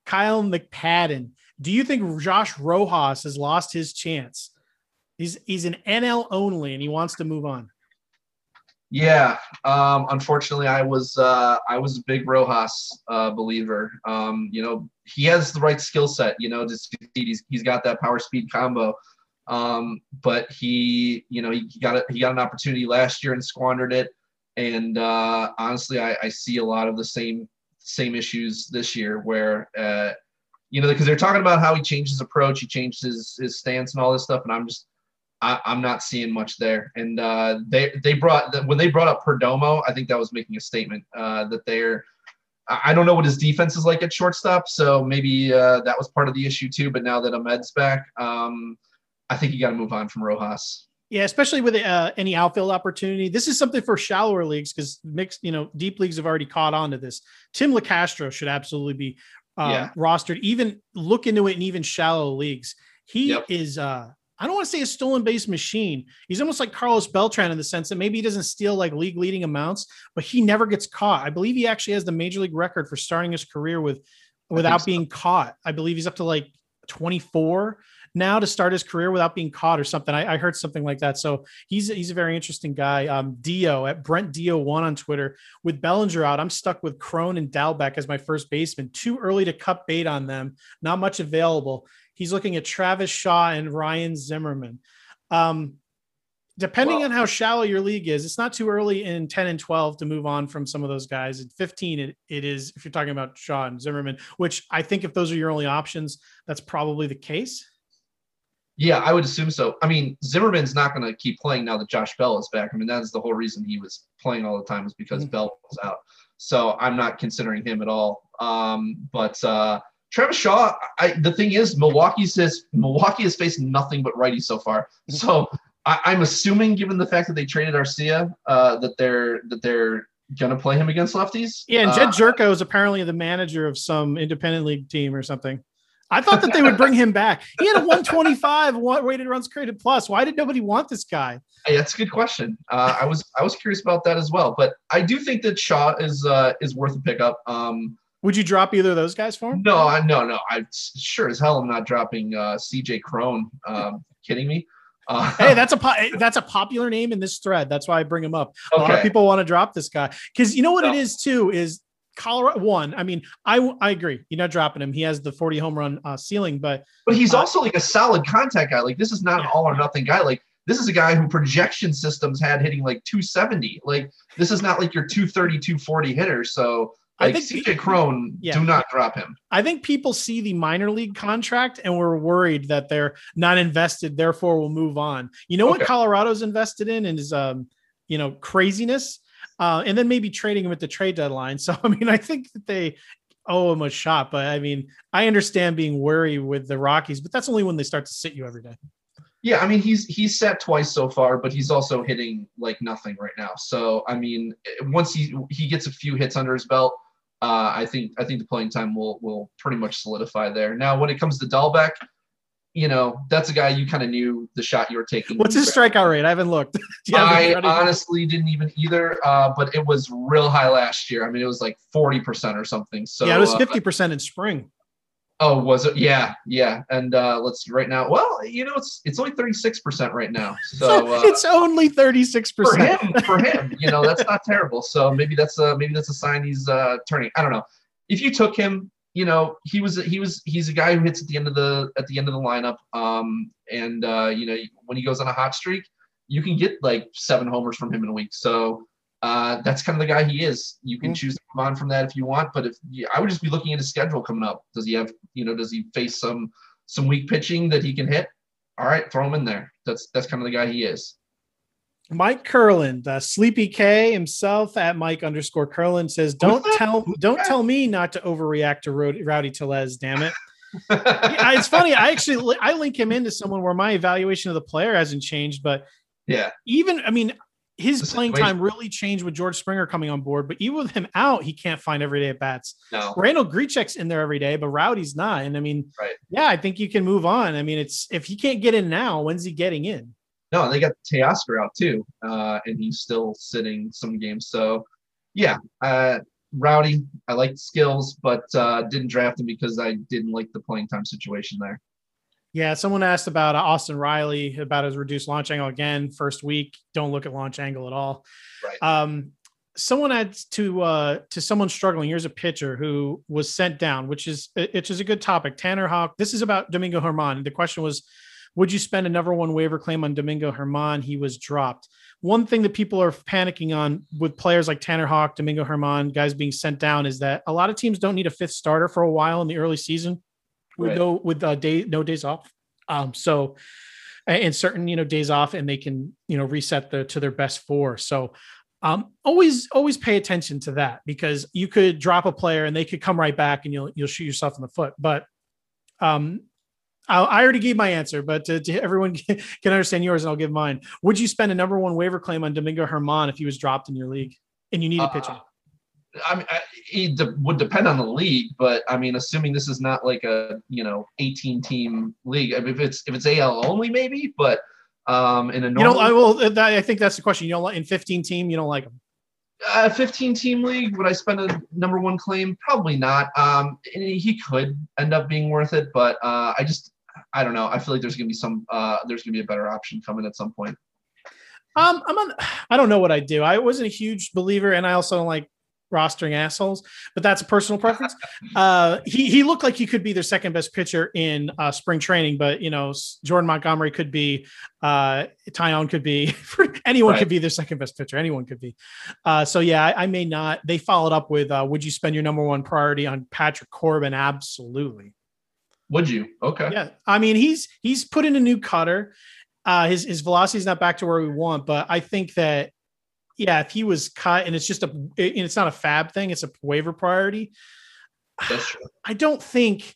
Kyle McPadden, do you think Josh Rojas has lost his chance? He's he's an N L only, and he wants to move on. Yeah, um, unfortunately, I was uh, I was a big Rojas uh, believer. Um, you know, he has the right skill set. You know, just he's he's got that power speed combo, um, but he you know he got a, he got an opportunity last year and squandered it. And uh, honestly, I, I see a lot of the same same issues this year, where uh, you know because they're talking about how he changed his approach, he changed his his stance and all this stuff, and I'm just. I, I'm not seeing much there. And uh, they, they brought – when they brought up Perdomo, I think that was making a statement uh, that they're – I don't know what his defense is like at shortstop, so maybe uh, that was part of the issue too. But now that Ahmed's back, um, I think you got to move on from Rojas. Yeah, especially with uh, any outfield opportunity. This is something for shallower leagues because mixed, you know, deep leagues have already caught on to this. Tim LeCastro should absolutely be uh, yeah. rostered. Even look into it in even shallow leagues. He yep. is uh, – I don't want to say a stolen base machine. He's almost like Carlos Beltran in the sense that maybe he doesn't steal like league leading amounts, but he never gets caught. I believe he actually has the major league record for starting his career with without being caught. I believe he's up to like twenty-four now to start his career without being caught or something. I, I heard something like that. So he's, he's a very interesting guy. Um, Dio at Brent Dio one on Twitter. With Bellinger out, I'm stuck with Krohn and Dalbec as my first baseman. Too early to cut bait on them. Not much available. He's looking at Travis Shaw and Ryan Zimmerman. Um, depending wow. on how shallow your league is, it's not too early in ten and twelve to move on from some of those guys. At fifteen, it, it is, if you're talking about Shaw and Zimmerman, which I think if those are your only options, that's probably the case. Yeah, I would assume so. I mean, Zimmerman's not going to keep playing now that Josh Bell is back. I mean, that's the whole reason he was playing all the time was because mm-hmm. Bell was out. So I'm not considering him at all. Um, but, uh, Travis Shaw, I, the thing is, Milwaukee says Milwaukee has faced nothing but righties so far. So I, I'm assuming, given the fact that they traded Arcia, uh, that they're that they're gonna play him against lefties. Yeah, and Jed uh, Jerko is apparently the manager of some independent league team or something. I thought that they would bring him back. He had a one twenty-five weighted runs created plus. Why did nobody want this guy? Hey, that's a good question. Uh, I was I was curious about that as well, but I do think that Shaw is uh, is worth a pickup. Um, Would you drop either of those guys for him? No, I, no, no. I sure as hell I'm not dropping uh, C J Krohn. Um, kidding me? Uh, hey, that's a po- that's a popular name in this thread. That's why I bring him up. Okay. A lot of people want to drop this guy because you know what no. it is too is Colorado. One, I mean, I I agree. You're not dropping him. He has the forty home run uh, ceiling, but but he's uh, also like a solid contact guy. Like this is not an all or nothing guy. Like. This is a guy who projection systems had hitting like two seventy. Like this is not like your two thirty, two forty hitter. So like, I think C J Krohn, yeah, do not drop him. I think people see the minor league contract and we're worried that they're not invested. Therefore we'll move on. You know okay. what Colorado's invested in and is, um, you know, craziness. Uh, and then maybe trading him at the trade deadline. So, I mean, I think that they owe him a shot, but I mean, I understand being wary with the Rockies, but that's only when they start to sit you every day. Yeah, I mean, he's he's sat twice so far, but he's also hitting like nothing right now. So, I mean, once he he gets a few hits under his belt, uh, I think I think the playing time will will pretty much solidify there. Now, when it comes to Dalbec, you know, that's a guy you kind of knew the shot you were taking. What's his strikeout rate? I haven't looked. I honestly didn't even either, uh, but it was real high last year. I mean, it was like forty percent or something. So yeah, it was fifty percent uh, in spring. Oh, was it? Yeah, yeah. And uh, let's right now. Well, you know, it's it's only thirty-six percent right now. So uh, it's only thirty-six percent for him. For him, you know, that's not terrible. So maybe that's a maybe that's a sign he's uh, turning. I don't know. If you took him, you know, he was he was he's a guy who hits at the end of the at the end of the lineup. Um, and uh, you know, when he goes on a hot streak, you can get like seven homers from him in a week. So uh, that's kind of the guy he is. You can mm-hmm. choose to move on from that if you want, but if yeah, I would just be looking at his schedule coming up. Does he have, you know, does he face some, some weak pitching that he can hit? All right, throw him in there. That's, that's kind of the guy he is. Mike Curland, uh, Sleepy K himself at Mike underscore Curland says, don't tell, don't tell me not to overreact to Rowdy, Rowdy Tellez. Damn it. Yeah, it's funny. I actually, I link him into someone where my evaluation of the player hasn't changed, but yeah, even, I mean, his playing time really changed with George Springer coming on board, but even with him out, he can't find everyday at bats. No. Randall Grichuk's in there every day, but Rowdy's not. And I mean, right. yeah, I think you can move on. I mean, it's if he can't get in now, when's he getting in? No, they got Teoscar out too, uh, and he's still sitting some games. So, yeah, uh, Rowdy, I liked skills, but uh, didn't draft him because I didn't like the playing time situation there. Yeah, someone asked about Austin Riley, about his reduced launch angle. Again, first week, don't look at launch angle at all. Right. Um, someone adds to uh, to someone struggling. Here's a pitcher who was sent down, which is which is a good topic. Tanner Houck. This is about Domingo Germán. The question was, would you spend a number one waiver claim on Domingo Germán? He was dropped. One thing that people are panicking on with players like Tanner Houck, Domingo Germán, guys being sent down, is that a lot of teams don't need a fifth starter for a while in the early season. We right. go with uh, day, no days off. Um, so, and certain, you know, days off, and they can, you know, reset the, to their best four. So um, always, always pay attention to that, because you could drop a player and they could come right back and you'll, you'll shoot yourself in the foot. But um, I, I already gave my answer, but to, to everyone can understand yours, and I'll give mine. Would you spend a number one waiver claim on Domingo Germán if he was dropped in your league and you need a uh, pitcher? I mean, it de- would depend on the league, but I mean, assuming this is not like a, you know, eighteen team league, I mean, if it's, if it's A L only, maybe, but um, in a normal, you know, I will, I think that's the question. You don't like in fifteen team, you don't like them. A fifteen team league, would I spend a number one claim? Probably not. Um, he could end up being worth it, but uh, I just, I don't know. I feel like there's going to be some, uh, there's going to be a better option coming at some point. Um, I'm on, I don't know what I do. I wasn't a huge believer, and I also don't like rostering assholes, but that's a personal preference. Uh, he he looked like he could be their second best pitcher in uh, spring training, but you know, Jordan Montgomery could be, uh, Taillon could be, anyone right. could be their second best pitcher. Anyone could be. Uh, so yeah, I, I may not. They followed up with, uh, would you spend your number one priority on Patrick Corbin? Absolutely. Would you? Okay. Yeah, I mean, he's he's put in a new cutter. Uh, his his velocity is not back to where we want, but I think that. Yeah, if he was cut, and it's just a, and it's not a fab thing, it's a waiver priority. That's true. I don't think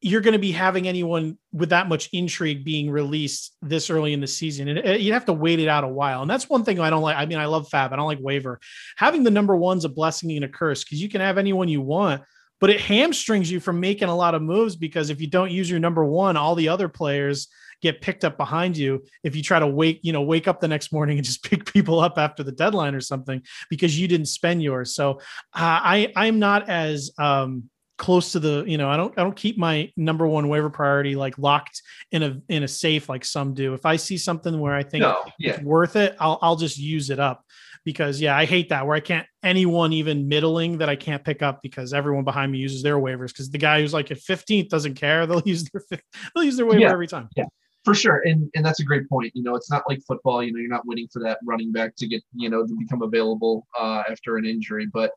you're going to be having anyone with that much intrigue being released this early in the season, and you'd have to wait it out a while. And that's one thing I don't like. I mean, I love fab, I don't like waiver. Having the number one's a blessing and a curse, because you can have anyone you want, but it hamstrings you from making a lot of moves, because if you don't use your number one, all the other players get picked up behind you. If you try to wake, you know, wake up the next morning and just pick people up after the deadline or something, because you didn't spend yours. So uh, I, I'm not as um, close to the, you know, I don't, I don't keep my number one waiver priority like locked in a, in a safe, like some do. If I see something where I think no, yeah. it's worth it, I'll, I'll just use it up, because yeah, I hate that where I can't, anyone even middling that I can't pick up, because everyone behind me uses their waivers. Cause the guy who's like at fifteenth doesn't care. They'll use their, they'll use their waiver yeah. every time. Yeah. For sure. And and that's a great point. You know, it's not like football, you know, you're not waiting for that running back to get, you know, to become available uh, after an injury. But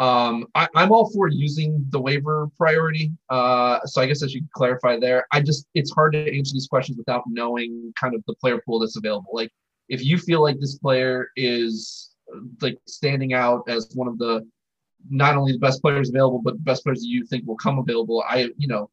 um, I, I'm all for using the waiver priority. Uh, so I guess I should clarify there. I just, it's hard to answer these questions without knowing kind of the player pool that's available. Like if you feel like this player is like standing out as one of the, not only the best players available, but the best players that you think will come available, I, you know,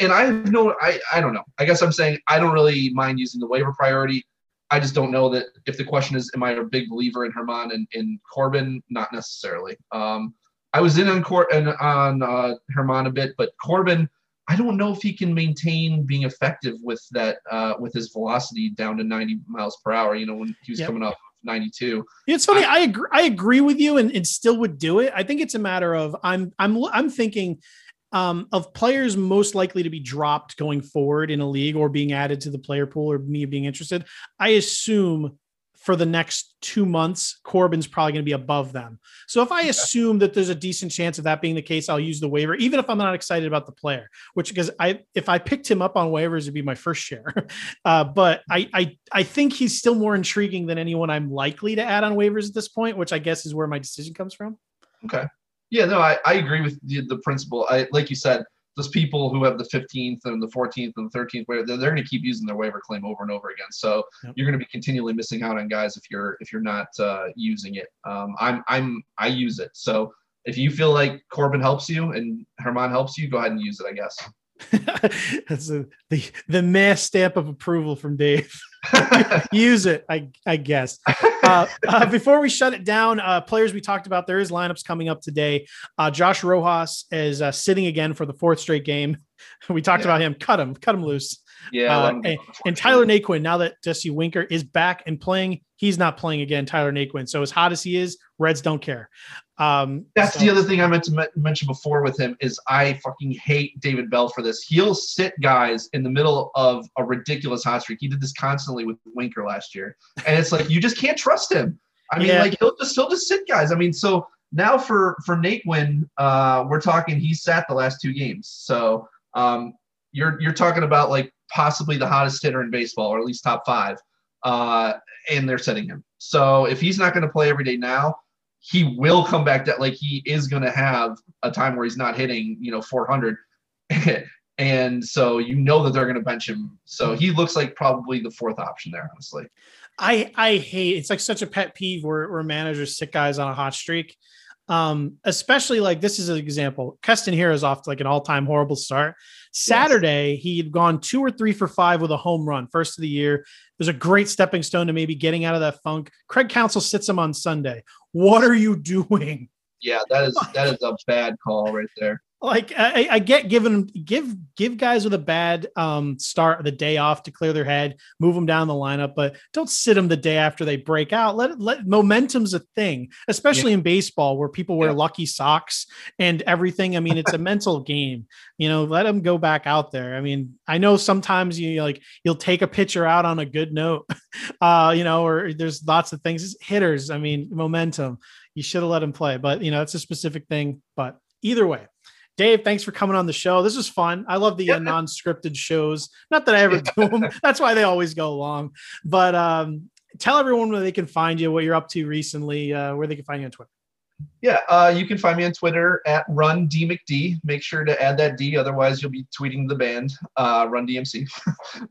And I have no, I, I don't know. I guess I'm saying I don't really mind using the waiver priority. I just don't know that if the question is, am I a big believer in Germán and, and Corbin? Not necessarily. Um, I was in on Cor- and on uh, Germán a bit, but Corbin, I don't know if he can maintain being effective with that, uh, with his velocity down to ninety miles per hour, you know, when he was yep. coming up. ninety-two. It's funny. I, I agree. I agree with you and, and still would do it. I think it's a matter of, I'm, I'm, I'm thinking, Um, of players most likely to be dropped going forward in a league or being added to the player pool or me being interested. I assume for the next two months, Corbin's probably going to be above them. So if I assume that there's a decent chance of that being the case, I'll use the waiver, even if I'm not excited about the player, which because I, if I picked him up on waivers, it'd be my first share. Uh, but I, I, I think he's still more intriguing than anyone I'm likely to add on waivers at this point, which I guess is where my decision comes from. Okay. Yeah, no, I, I agree with the, the principle. I like you said, those people who have the fifteenth and the fourteenth and the thirteenth, waiver, they're, they're going to keep using their waiver claim over and over again. So yep. you're going to be continually missing out on guys if you're if you're not uh, using it. Um, I'm I'm I use it. So if you feel like Corbin helps you and Germán helps you, go ahead and use it, I guess. That's a, the the mass stamp of approval from Dave. Use it, I I guess. Uh, uh, before we shut it down, uh, players we talked about, there is lineups coming up today. Uh, Josh Rojas is uh, sitting again for the fourth straight game. We talked yeah. about him. Cut him. Cut him loose. Yeah. Uh, and, and Tyler Naquin, now that Dusty Winker is back and playing, he's not playing again, Tyler Naquin. So as hot as he is, Reds don't care. Um, That's so. the other thing I meant to me- mention before with him is I fucking hate David Bell for this. He'll sit guys in the middle of a ridiculous hot streak. He did this constantly with Winker last year. And it's like, you just can't trust him. I mean, yeah. like he'll just, he'll just sit guys. I mean, so now for, for Naquin, uh, we're talking, he sat the last two games. So um, you're, you're talking about like possibly the hottest hitter in baseball, or at least top five, uh, and they're setting him. So if he's not going to play every day now, he will come back. That like he is going to have a time where he's not hitting, you know, four hundred. And so, you know, that they're going to bench him. So he looks like probably the fourth option there, honestly. I, I hate, it's like such a pet peeve where, where managers sit guys on a hot streak. Um, especially like this is an example. Keston here is off to like an all-time horrible start. Saturday, yes. he had gone two or three for five with a home run, first of the year. It was a great stepping stone to maybe getting out of that funk. Craig Counsell sits him on Sunday. What are you doing? Yeah, that is that is a bad call right there. Like I, I get giving give give guys with a bad um, start the day off to clear their head, move them down the lineup, but don't sit them the day after they break out. Let let momentum's a thing, especially yeah. in baseball where people wear yeah. lucky socks and everything. I mean, it's a mental game. You know, let them go back out there. I mean, I know sometimes you like you'll take a pitcher out on a good note, uh, you know, or there's lots of things. It's hitters, I mean, momentum. You should have let him play, but you know, it's a specific thing. But either way. Dave, thanks for coming on the show. This was fun. I love the yeah. uh, non-scripted shows. Not that I ever do them. That's why they always go long. But um, tell everyone where they can find you, what you're up to recently, uh, where they can find you on Twitter. Yeah, uh, you can find me on Twitter at RunDMcD. Make sure to add that D, otherwise you'll be tweeting the band, uh, Run D M C.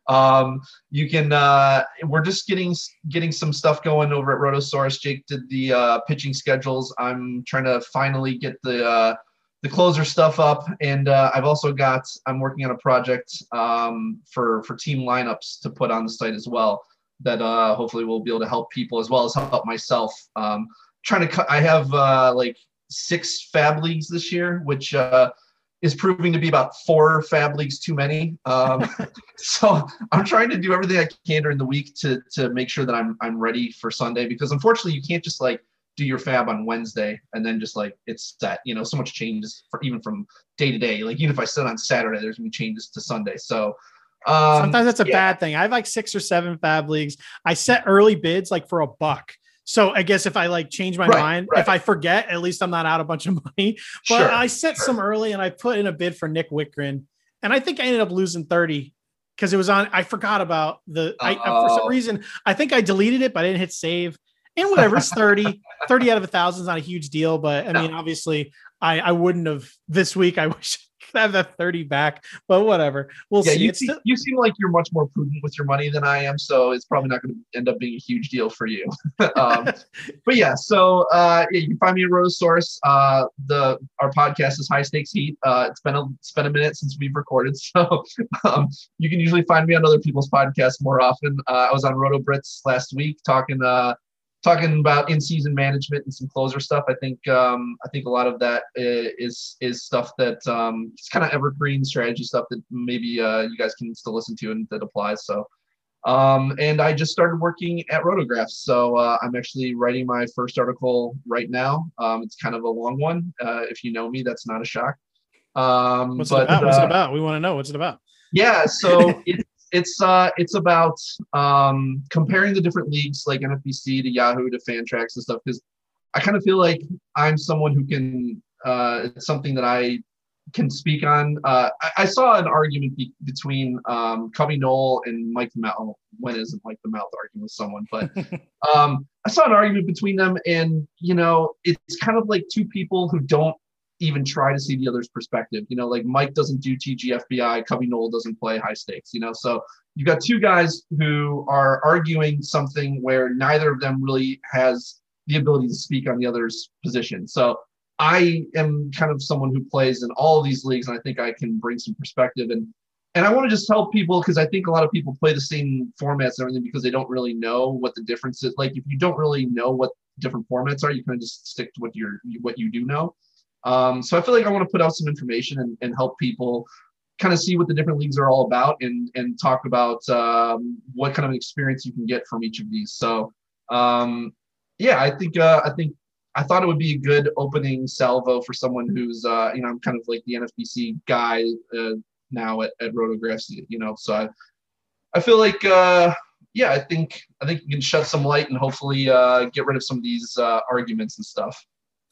um, you can. Uh, we're just getting getting some stuff going over at Rotosaurus. Jake did the uh, pitching schedules. I'm trying to finally get the uh, – the closer stuff up. And uh, I've also got, I'm working on a project um, for, for team lineups to put on the site as well, that uh, hopefully will be able to help people as well as help myself. Um, trying to cut, I have uh, like six fab leagues this year, which uh, is proving to be about four fab leagues too many. Um, so I'm trying to do everything I can during the week to, to make sure that I'm, I'm ready for Sunday, because unfortunately you can't just like, do your fab on Wednesday and then just like it's set, you know, so much changes for even from day to day. Like even if I sit on Saturday, there's gonna be changes to Sunday. So um, sometimes that's a yeah. bad thing. I have like six or seven fab leagues. I set early bids like for a buck. So I guess if I like change my right, mind, right. if I forget, at least I'm not out a bunch of money, but sure, I set sure. some early and I put in a bid for Nick Wickren. And I think I ended up losing thirty because it was on, I forgot about the, I, for some reason, I think I deleted it, but I didn't hit save. And whatever, it's thirty, thirty out of a thousand is not a huge deal, but I mean, no. obviously I, I wouldn't have this week. I wish I could have that thirty back, but whatever. We'll yeah, see. You, see still- you seem like you're much more prudent with your money than I am. So it's probably not going to end up being a huge deal for you. um, but yeah, so uh, yeah, you can find me at Rotosaurus. Uh, the, our podcast is High Stakes Heat. Uh, it's been a, it's been a minute since we've recorded. So um, you can usually find me on other people's podcasts more often. Uh, I was on Roto Brits last week talking, uh, Talking about in-season management and some closer stuff. I think um, I think a lot of that is is stuff that um, it's kind of evergreen strategy stuff that maybe uh, you guys can still listen to and that applies. So, um, and I just started working at Rotographs, so uh, I'm actually writing my first article right now. Um, it's kind of a long one. Uh, if you know me, that's not a shock. Um, what's but, it about? What's uh, it about? We want to know what's it about. Yeah, so it's. It's uh, it's about um, comparing the different leagues like N F B C to Yahoo to Fantrax and stuff, because I kind of feel like I'm someone who can uh, it's something that I can speak on. Uh, I, I saw an argument be- between um, Cubby Noel and Mike the Mouth. When isn't Mike the Mouth arguing with someone? But um, I saw an argument between them, and you know, it's kind of like two people who don't even try to see the other's perspective. You know, like Mike doesn't do T G F B I, Cubby Noel doesn't play high stakes, you know? So you've got two guys who are arguing something where neither of them really has the ability to speak on the other's position. So I am kind of someone who plays in all of these leagues, and I think I can bring some perspective. And and I want to just help people, because I think a lot of people play the same formats and everything because they don't really know what the difference is. Like if you don't really know what different formats are, you kind of just stick to what you're, what you do know. Um, so I feel like I want to put out some information and, and help people kind of see what the different leagues are all about and and talk about um, what kind of experience you can get from each of these. So, um, yeah, I think uh, I think I thought it would be a good opening salvo for someone who's, uh, you know, I'm kind of like the N F B C guy uh, now at, at Rotographs, you know, so I, I feel like, uh, yeah, I think I think you can shed some light and hopefully uh, get rid of some of these uh, arguments and stuff.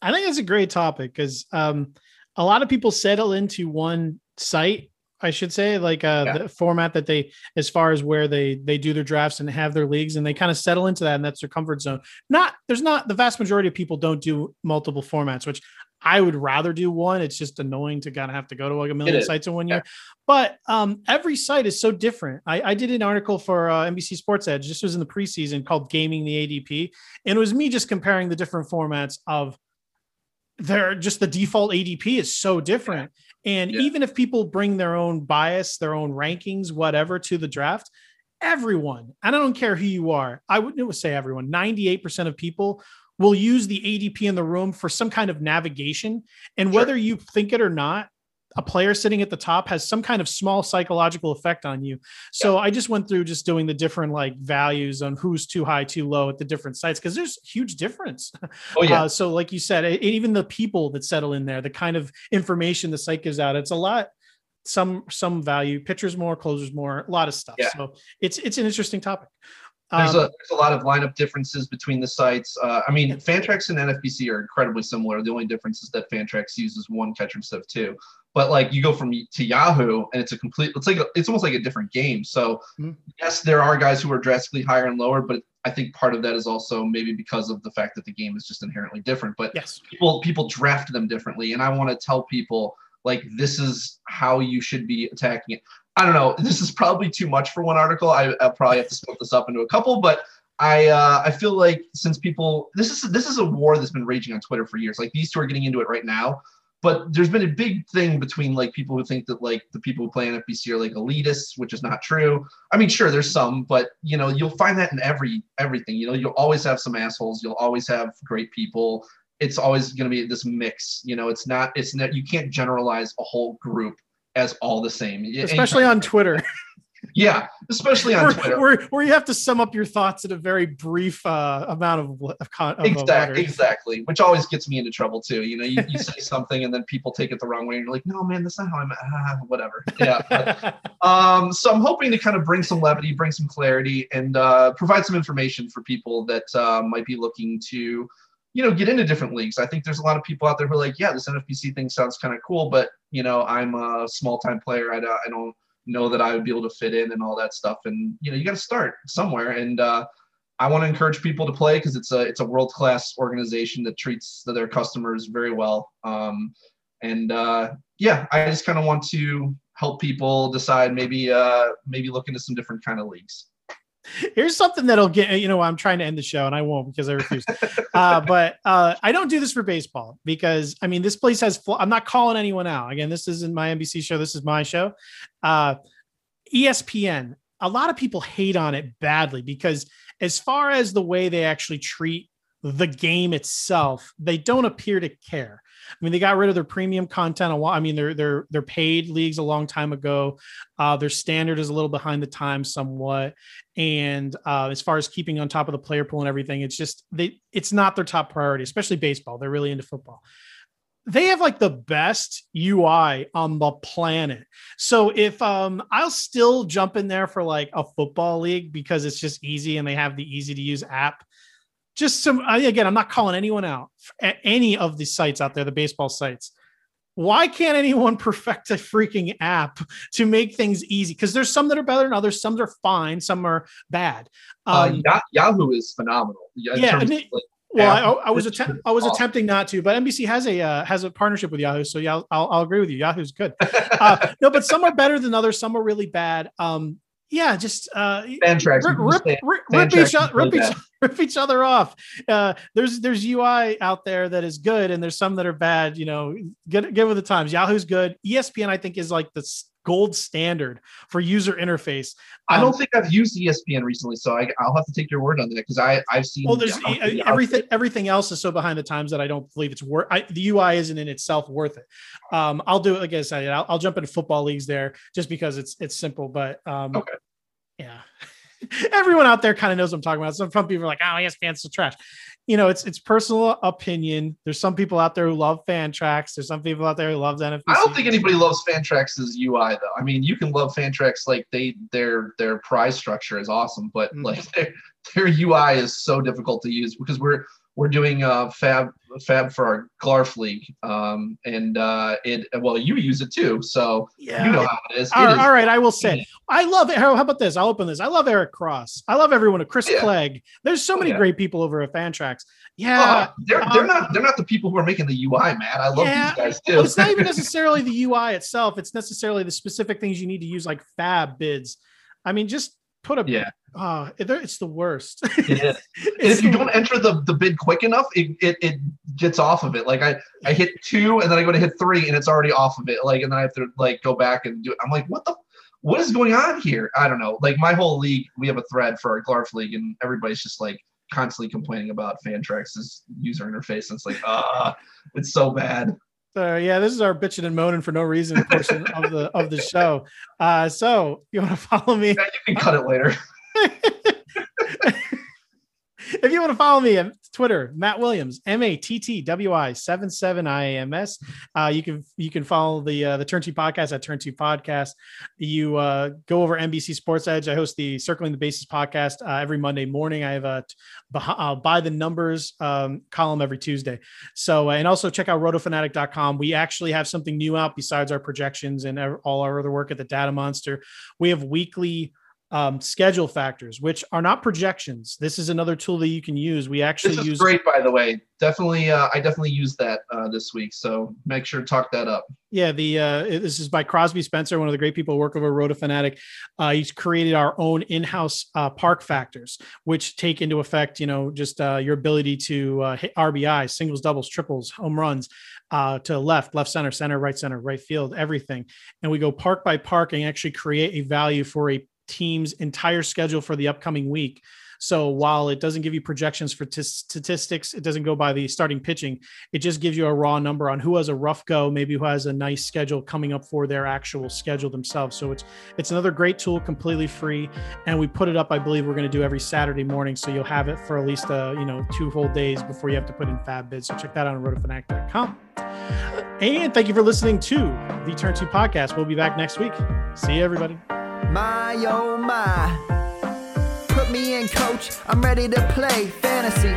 I think that's a great topic because um, a lot of people settle into one site, I should say, like uh, yeah. the format that they, as far as where they they do their drafts and have their leagues, and they kind of settle into that, and that's their comfort zone. Not there's not the vast majority of people don't do multiple formats, which I would rather do one. It's just annoying to kind of have to go to like a million sites in one year. Yeah. But um, every site is so different. I, I did an article for uh, N B C Sports Edge. This was in the preseason called Gaming the A D P, and it was me just comparing the different formats of. They're just the default A D P is so different. And yeah. even if people bring their own bias, their own rankings, whatever to the draft, everyone, and I don't care who you are, I wouldn't say everyone, ninety-eight percent of people will use the A D P in the room for some kind of navigation. And whether sure. you think it or not, a player sitting at the top has some kind of small psychological effect on you. So yeah. I just went through just doing the different like values on who's too high, too low at the different sites. Cause there's huge difference. Oh, yeah. Uh, so like you said, it, even the people that settle in there, the kind of information the site gives out, it's a lot, some, some value, pitchers more, closers more, a lot of stuff. Yeah. So it's, it's an interesting topic. There's, um, a, there's a lot of lineup differences between the sites. Uh, I mean, Fantrax and N F B C are incredibly similar. The only difference is that Fantrax uses one catcher instead of two. But like you go from to Yahoo, and it's a complete. It's like a, it's almost like a different game. So mm-hmm. yes, there are guys who are drastically higher and lower, but I think part of that is also maybe because of the fact that the game is just inherently different. But yes. people people draft them differently, and I want to tell people like this is how you should be attacking it. I don't know. This is probably too much for one article. I, I'll probably have to split this up into a couple, but I uh, I feel like since people this is this is a war that's been raging on Twitter for years. Like these two are getting into it right now, but there's been a big thing between like people who think that like the people who play N F B C are like elitists, which is not true. I mean, sure, there's some, but you know, you'll find that in every everything. You know, you'll always have some assholes. You'll always have great people. It's always going to be this mix. You know, it's not it's not you can't generalize a whole group as all the same, especially on Twitter. Yeah, especially on where, Twitter, where, where you have to sum up your thoughts in a very brief uh, amount of, of, of exactly, exactly, which always gets me into trouble too. You know, you, you say something and then people take it the wrong way, and you're like, "No, man, that's not how I'm." Ah, whatever. Yeah. But, um. So I'm hoping to kind of bring some levity, bring some clarity, and uh, provide some information for people that uh, might be looking to, you know, get into different leagues. I think there's a lot of people out there who are like, yeah, this N F B C thing sounds kind of cool, but you know, I'm a small time player. I, I don't know that I would be able to fit in and all that stuff. And, you know, you got to start somewhere. And uh, I want to encourage people to play because it's a, it's a world-class organization that treats their customers very well. Um, and uh, yeah, I just kind of want to help people decide maybe, uh, maybe look into some different kind of leagues. Here's something that'll get, you know, I'm trying to end the show and I won't because I refuse. Uh, but uh, I don't do this for baseball because, I mean, this place has, fl- I'm not calling anyone out. Again, this isn't my N B C show. This is my show. Uh, E S P N, a lot of people hate on it badly because as far as the way they actually treat the game itself, they don't appear to care. I mean, they got rid of their premium content. A while. I mean, they're, they're, they're paid leagues a long time ago. Uh, their standard is a little behind the times somewhat. And uh, as far as keeping on top of the player pool and everything, it's just, they, it's not their top priority, especially baseball. They're really into football. They have like the best U I on the planet. So if um, I'll still jump in there for like a football league because it's just easy and they have the easy to use app. Just some, again, I'm not calling anyone out at any of the sites out there, the baseball sites. Why can't anyone perfect a freaking app to make things easy? Because there's some that are better than others. Some that are fine. Some are bad. Um, uh, Yahoo is phenomenal. Yeah. It, of, like, well, I, I was attempt, I was awesome. attempting not to, but N B C has a uh, has a partnership with Yahoo, so yeah, I'll, I'll, I'll agree with you. Yahoo's good. Uh, no, but some are better than others. Some are really bad. Um, Yeah, just uh, Fantrax, rip, rip, rip, rip, each other, rip, each, rip each other off. Uh, there's there's U I out there that is good, and there's some that are bad. You know, get, get with the times. Yahoo's good. E S P N, I think, is like the gold standard for user interface. Um, I don't think I've used E S P N recently, so I, I'll have to take your word on that because I I've seen. Well, there's yeah, e- everything. Everything else is so behind the times that I don't believe it's worth. The U I isn't in itself worth it. Um, I'll do it like I said. I'll, I'll jump into football leagues there just because it's it's simple. But um, okay, yeah. Everyone out there kind of knows what I'm talking about. Some people are like, oh, E S P N's so trash. You know, it's it's personal opinion. There's some people out there who love Fantrax. There's some people out there who love N F B C. I don't think anybody loves Fantrax's U I, though. I mean, you can love Fantrax. Like, they their their prize structure is awesome, but, mm-hmm. like, their, their U I is so difficult to use because we're we're doing uh, Fab Fab for our Glarf League. Um, and, uh, it well, you use it too, so yeah. you know how it is. All, it right, is. all right, I will say. I love it. How about this? I'll open this. I love Eric Cross. I love everyone. Chris yeah. Clegg. There's so many yeah. great people over at Fantrax. Yeah. Uh, they're, um, they're, not, they're not the people who are making the U I, Matt. I love yeah. these guys too. Well, it's not even necessarily the U I itself. It's necessarily the specific things you need to use, like Fab bids. I mean, just put a yeah. Oh, it's the worst. It is. If you don't enter the, the bid quick enough, it, it it gets off of it. Like I, I hit two and then I go to hit three and it's already off of it. Like, and then I have to like go back and do it. I'm like, what the, what is going on here? I don't know. Like my whole league, we have a thread for our Glarf League and everybody's just like constantly complaining about Fantrax's user interface. And it's like, ah, uh, it's so bad. So yeah, this is our bitching and moaning for no reason portion of the of the show. Uh, so you want to follow me? Yeah, you can cut it later. If you want to follow me on Twitter, Matt Williams, M A T T W I seven seven I A M S. Uh, you can you can follow the uh, the Turn two Podcast at Turn two Podcast. You uh, go over N B C Sports Edge. I host the Circling the Bases podcast uh, every Monday morning. I have a uh, by the numbers um, column every Tuesday. So and also check out Rotofanatic dot com. We actually have something new out besides our projections and all our other work at the Data Monster. We have weekly Um, schedule factors, which are not projections. This is another tool that you can use. We actually this is use great, by the way. Definitely, uh, I definitely used that uh, this week. So make sure to talk that up. Yeah, the uh, this is by Crosby Spencer, one of the great people who work over Roto Fanatic. Uh, he's created our own in-house uh, park factors, which take into effect, you know, just uh, your ability to uh, hit R B I, singles, doubles, triples, home runs, uh, to left, left center, center, right center, right field, everything. And we go park by park and actually create a value for a team's entire schedule for the upcoming week. So while it doesn't give you projections for t- statistics, it doesn't go by the starting pitching. It just gives you a raw number on who has a rough go, maybe who has a nice schedule coming up for their actual schedule themselves. So it's it's another great tool, completely free. And we put it up, I believe we're going to do every Saturday morning. So you'll have it for at least uh, you know two whole days before you have to put in fab bids. So check that out on Rotofanatic dot com. And thank you for listening to the Turn two Podcast. We'll be back next week. See you, everybody. My oh my, put me in coach, I'm ready to play fantasy.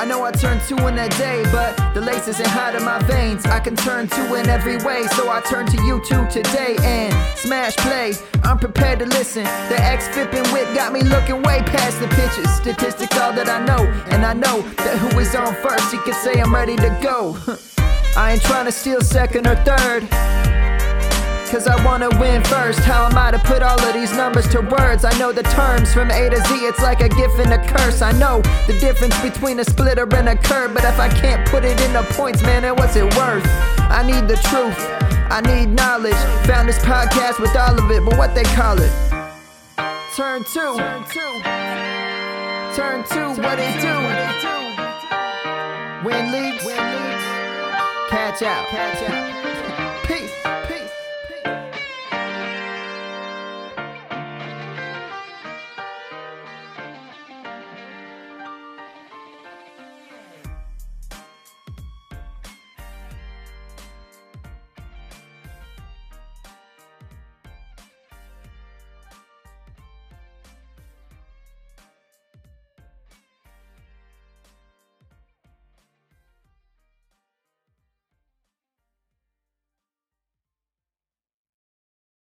I know I turned two in that day, but the lace isn't hot in my veins. I can turn two in every way, so I turn to YouTube today and smash play. I'm prepared to listen. The ex-fipping whip got me looking way past the pitches. Statistics all that I know, and I know that who is on first, he can say I'm ready to go. I ain't trying to steal second or third, cause I wanna win first. How am I to put all of these numbers to words? I know the terms from A to Z, it's like a gift and a curse. I know the difference between a splitter and a curve, but if I can't put it into points, man, then what's it worth? I need the truth, I need knowledge. Found this podcast with all of it, but what they call it? Turn two, turn two, turn two, what it do? Win leagues, catch out, catch out. Peace.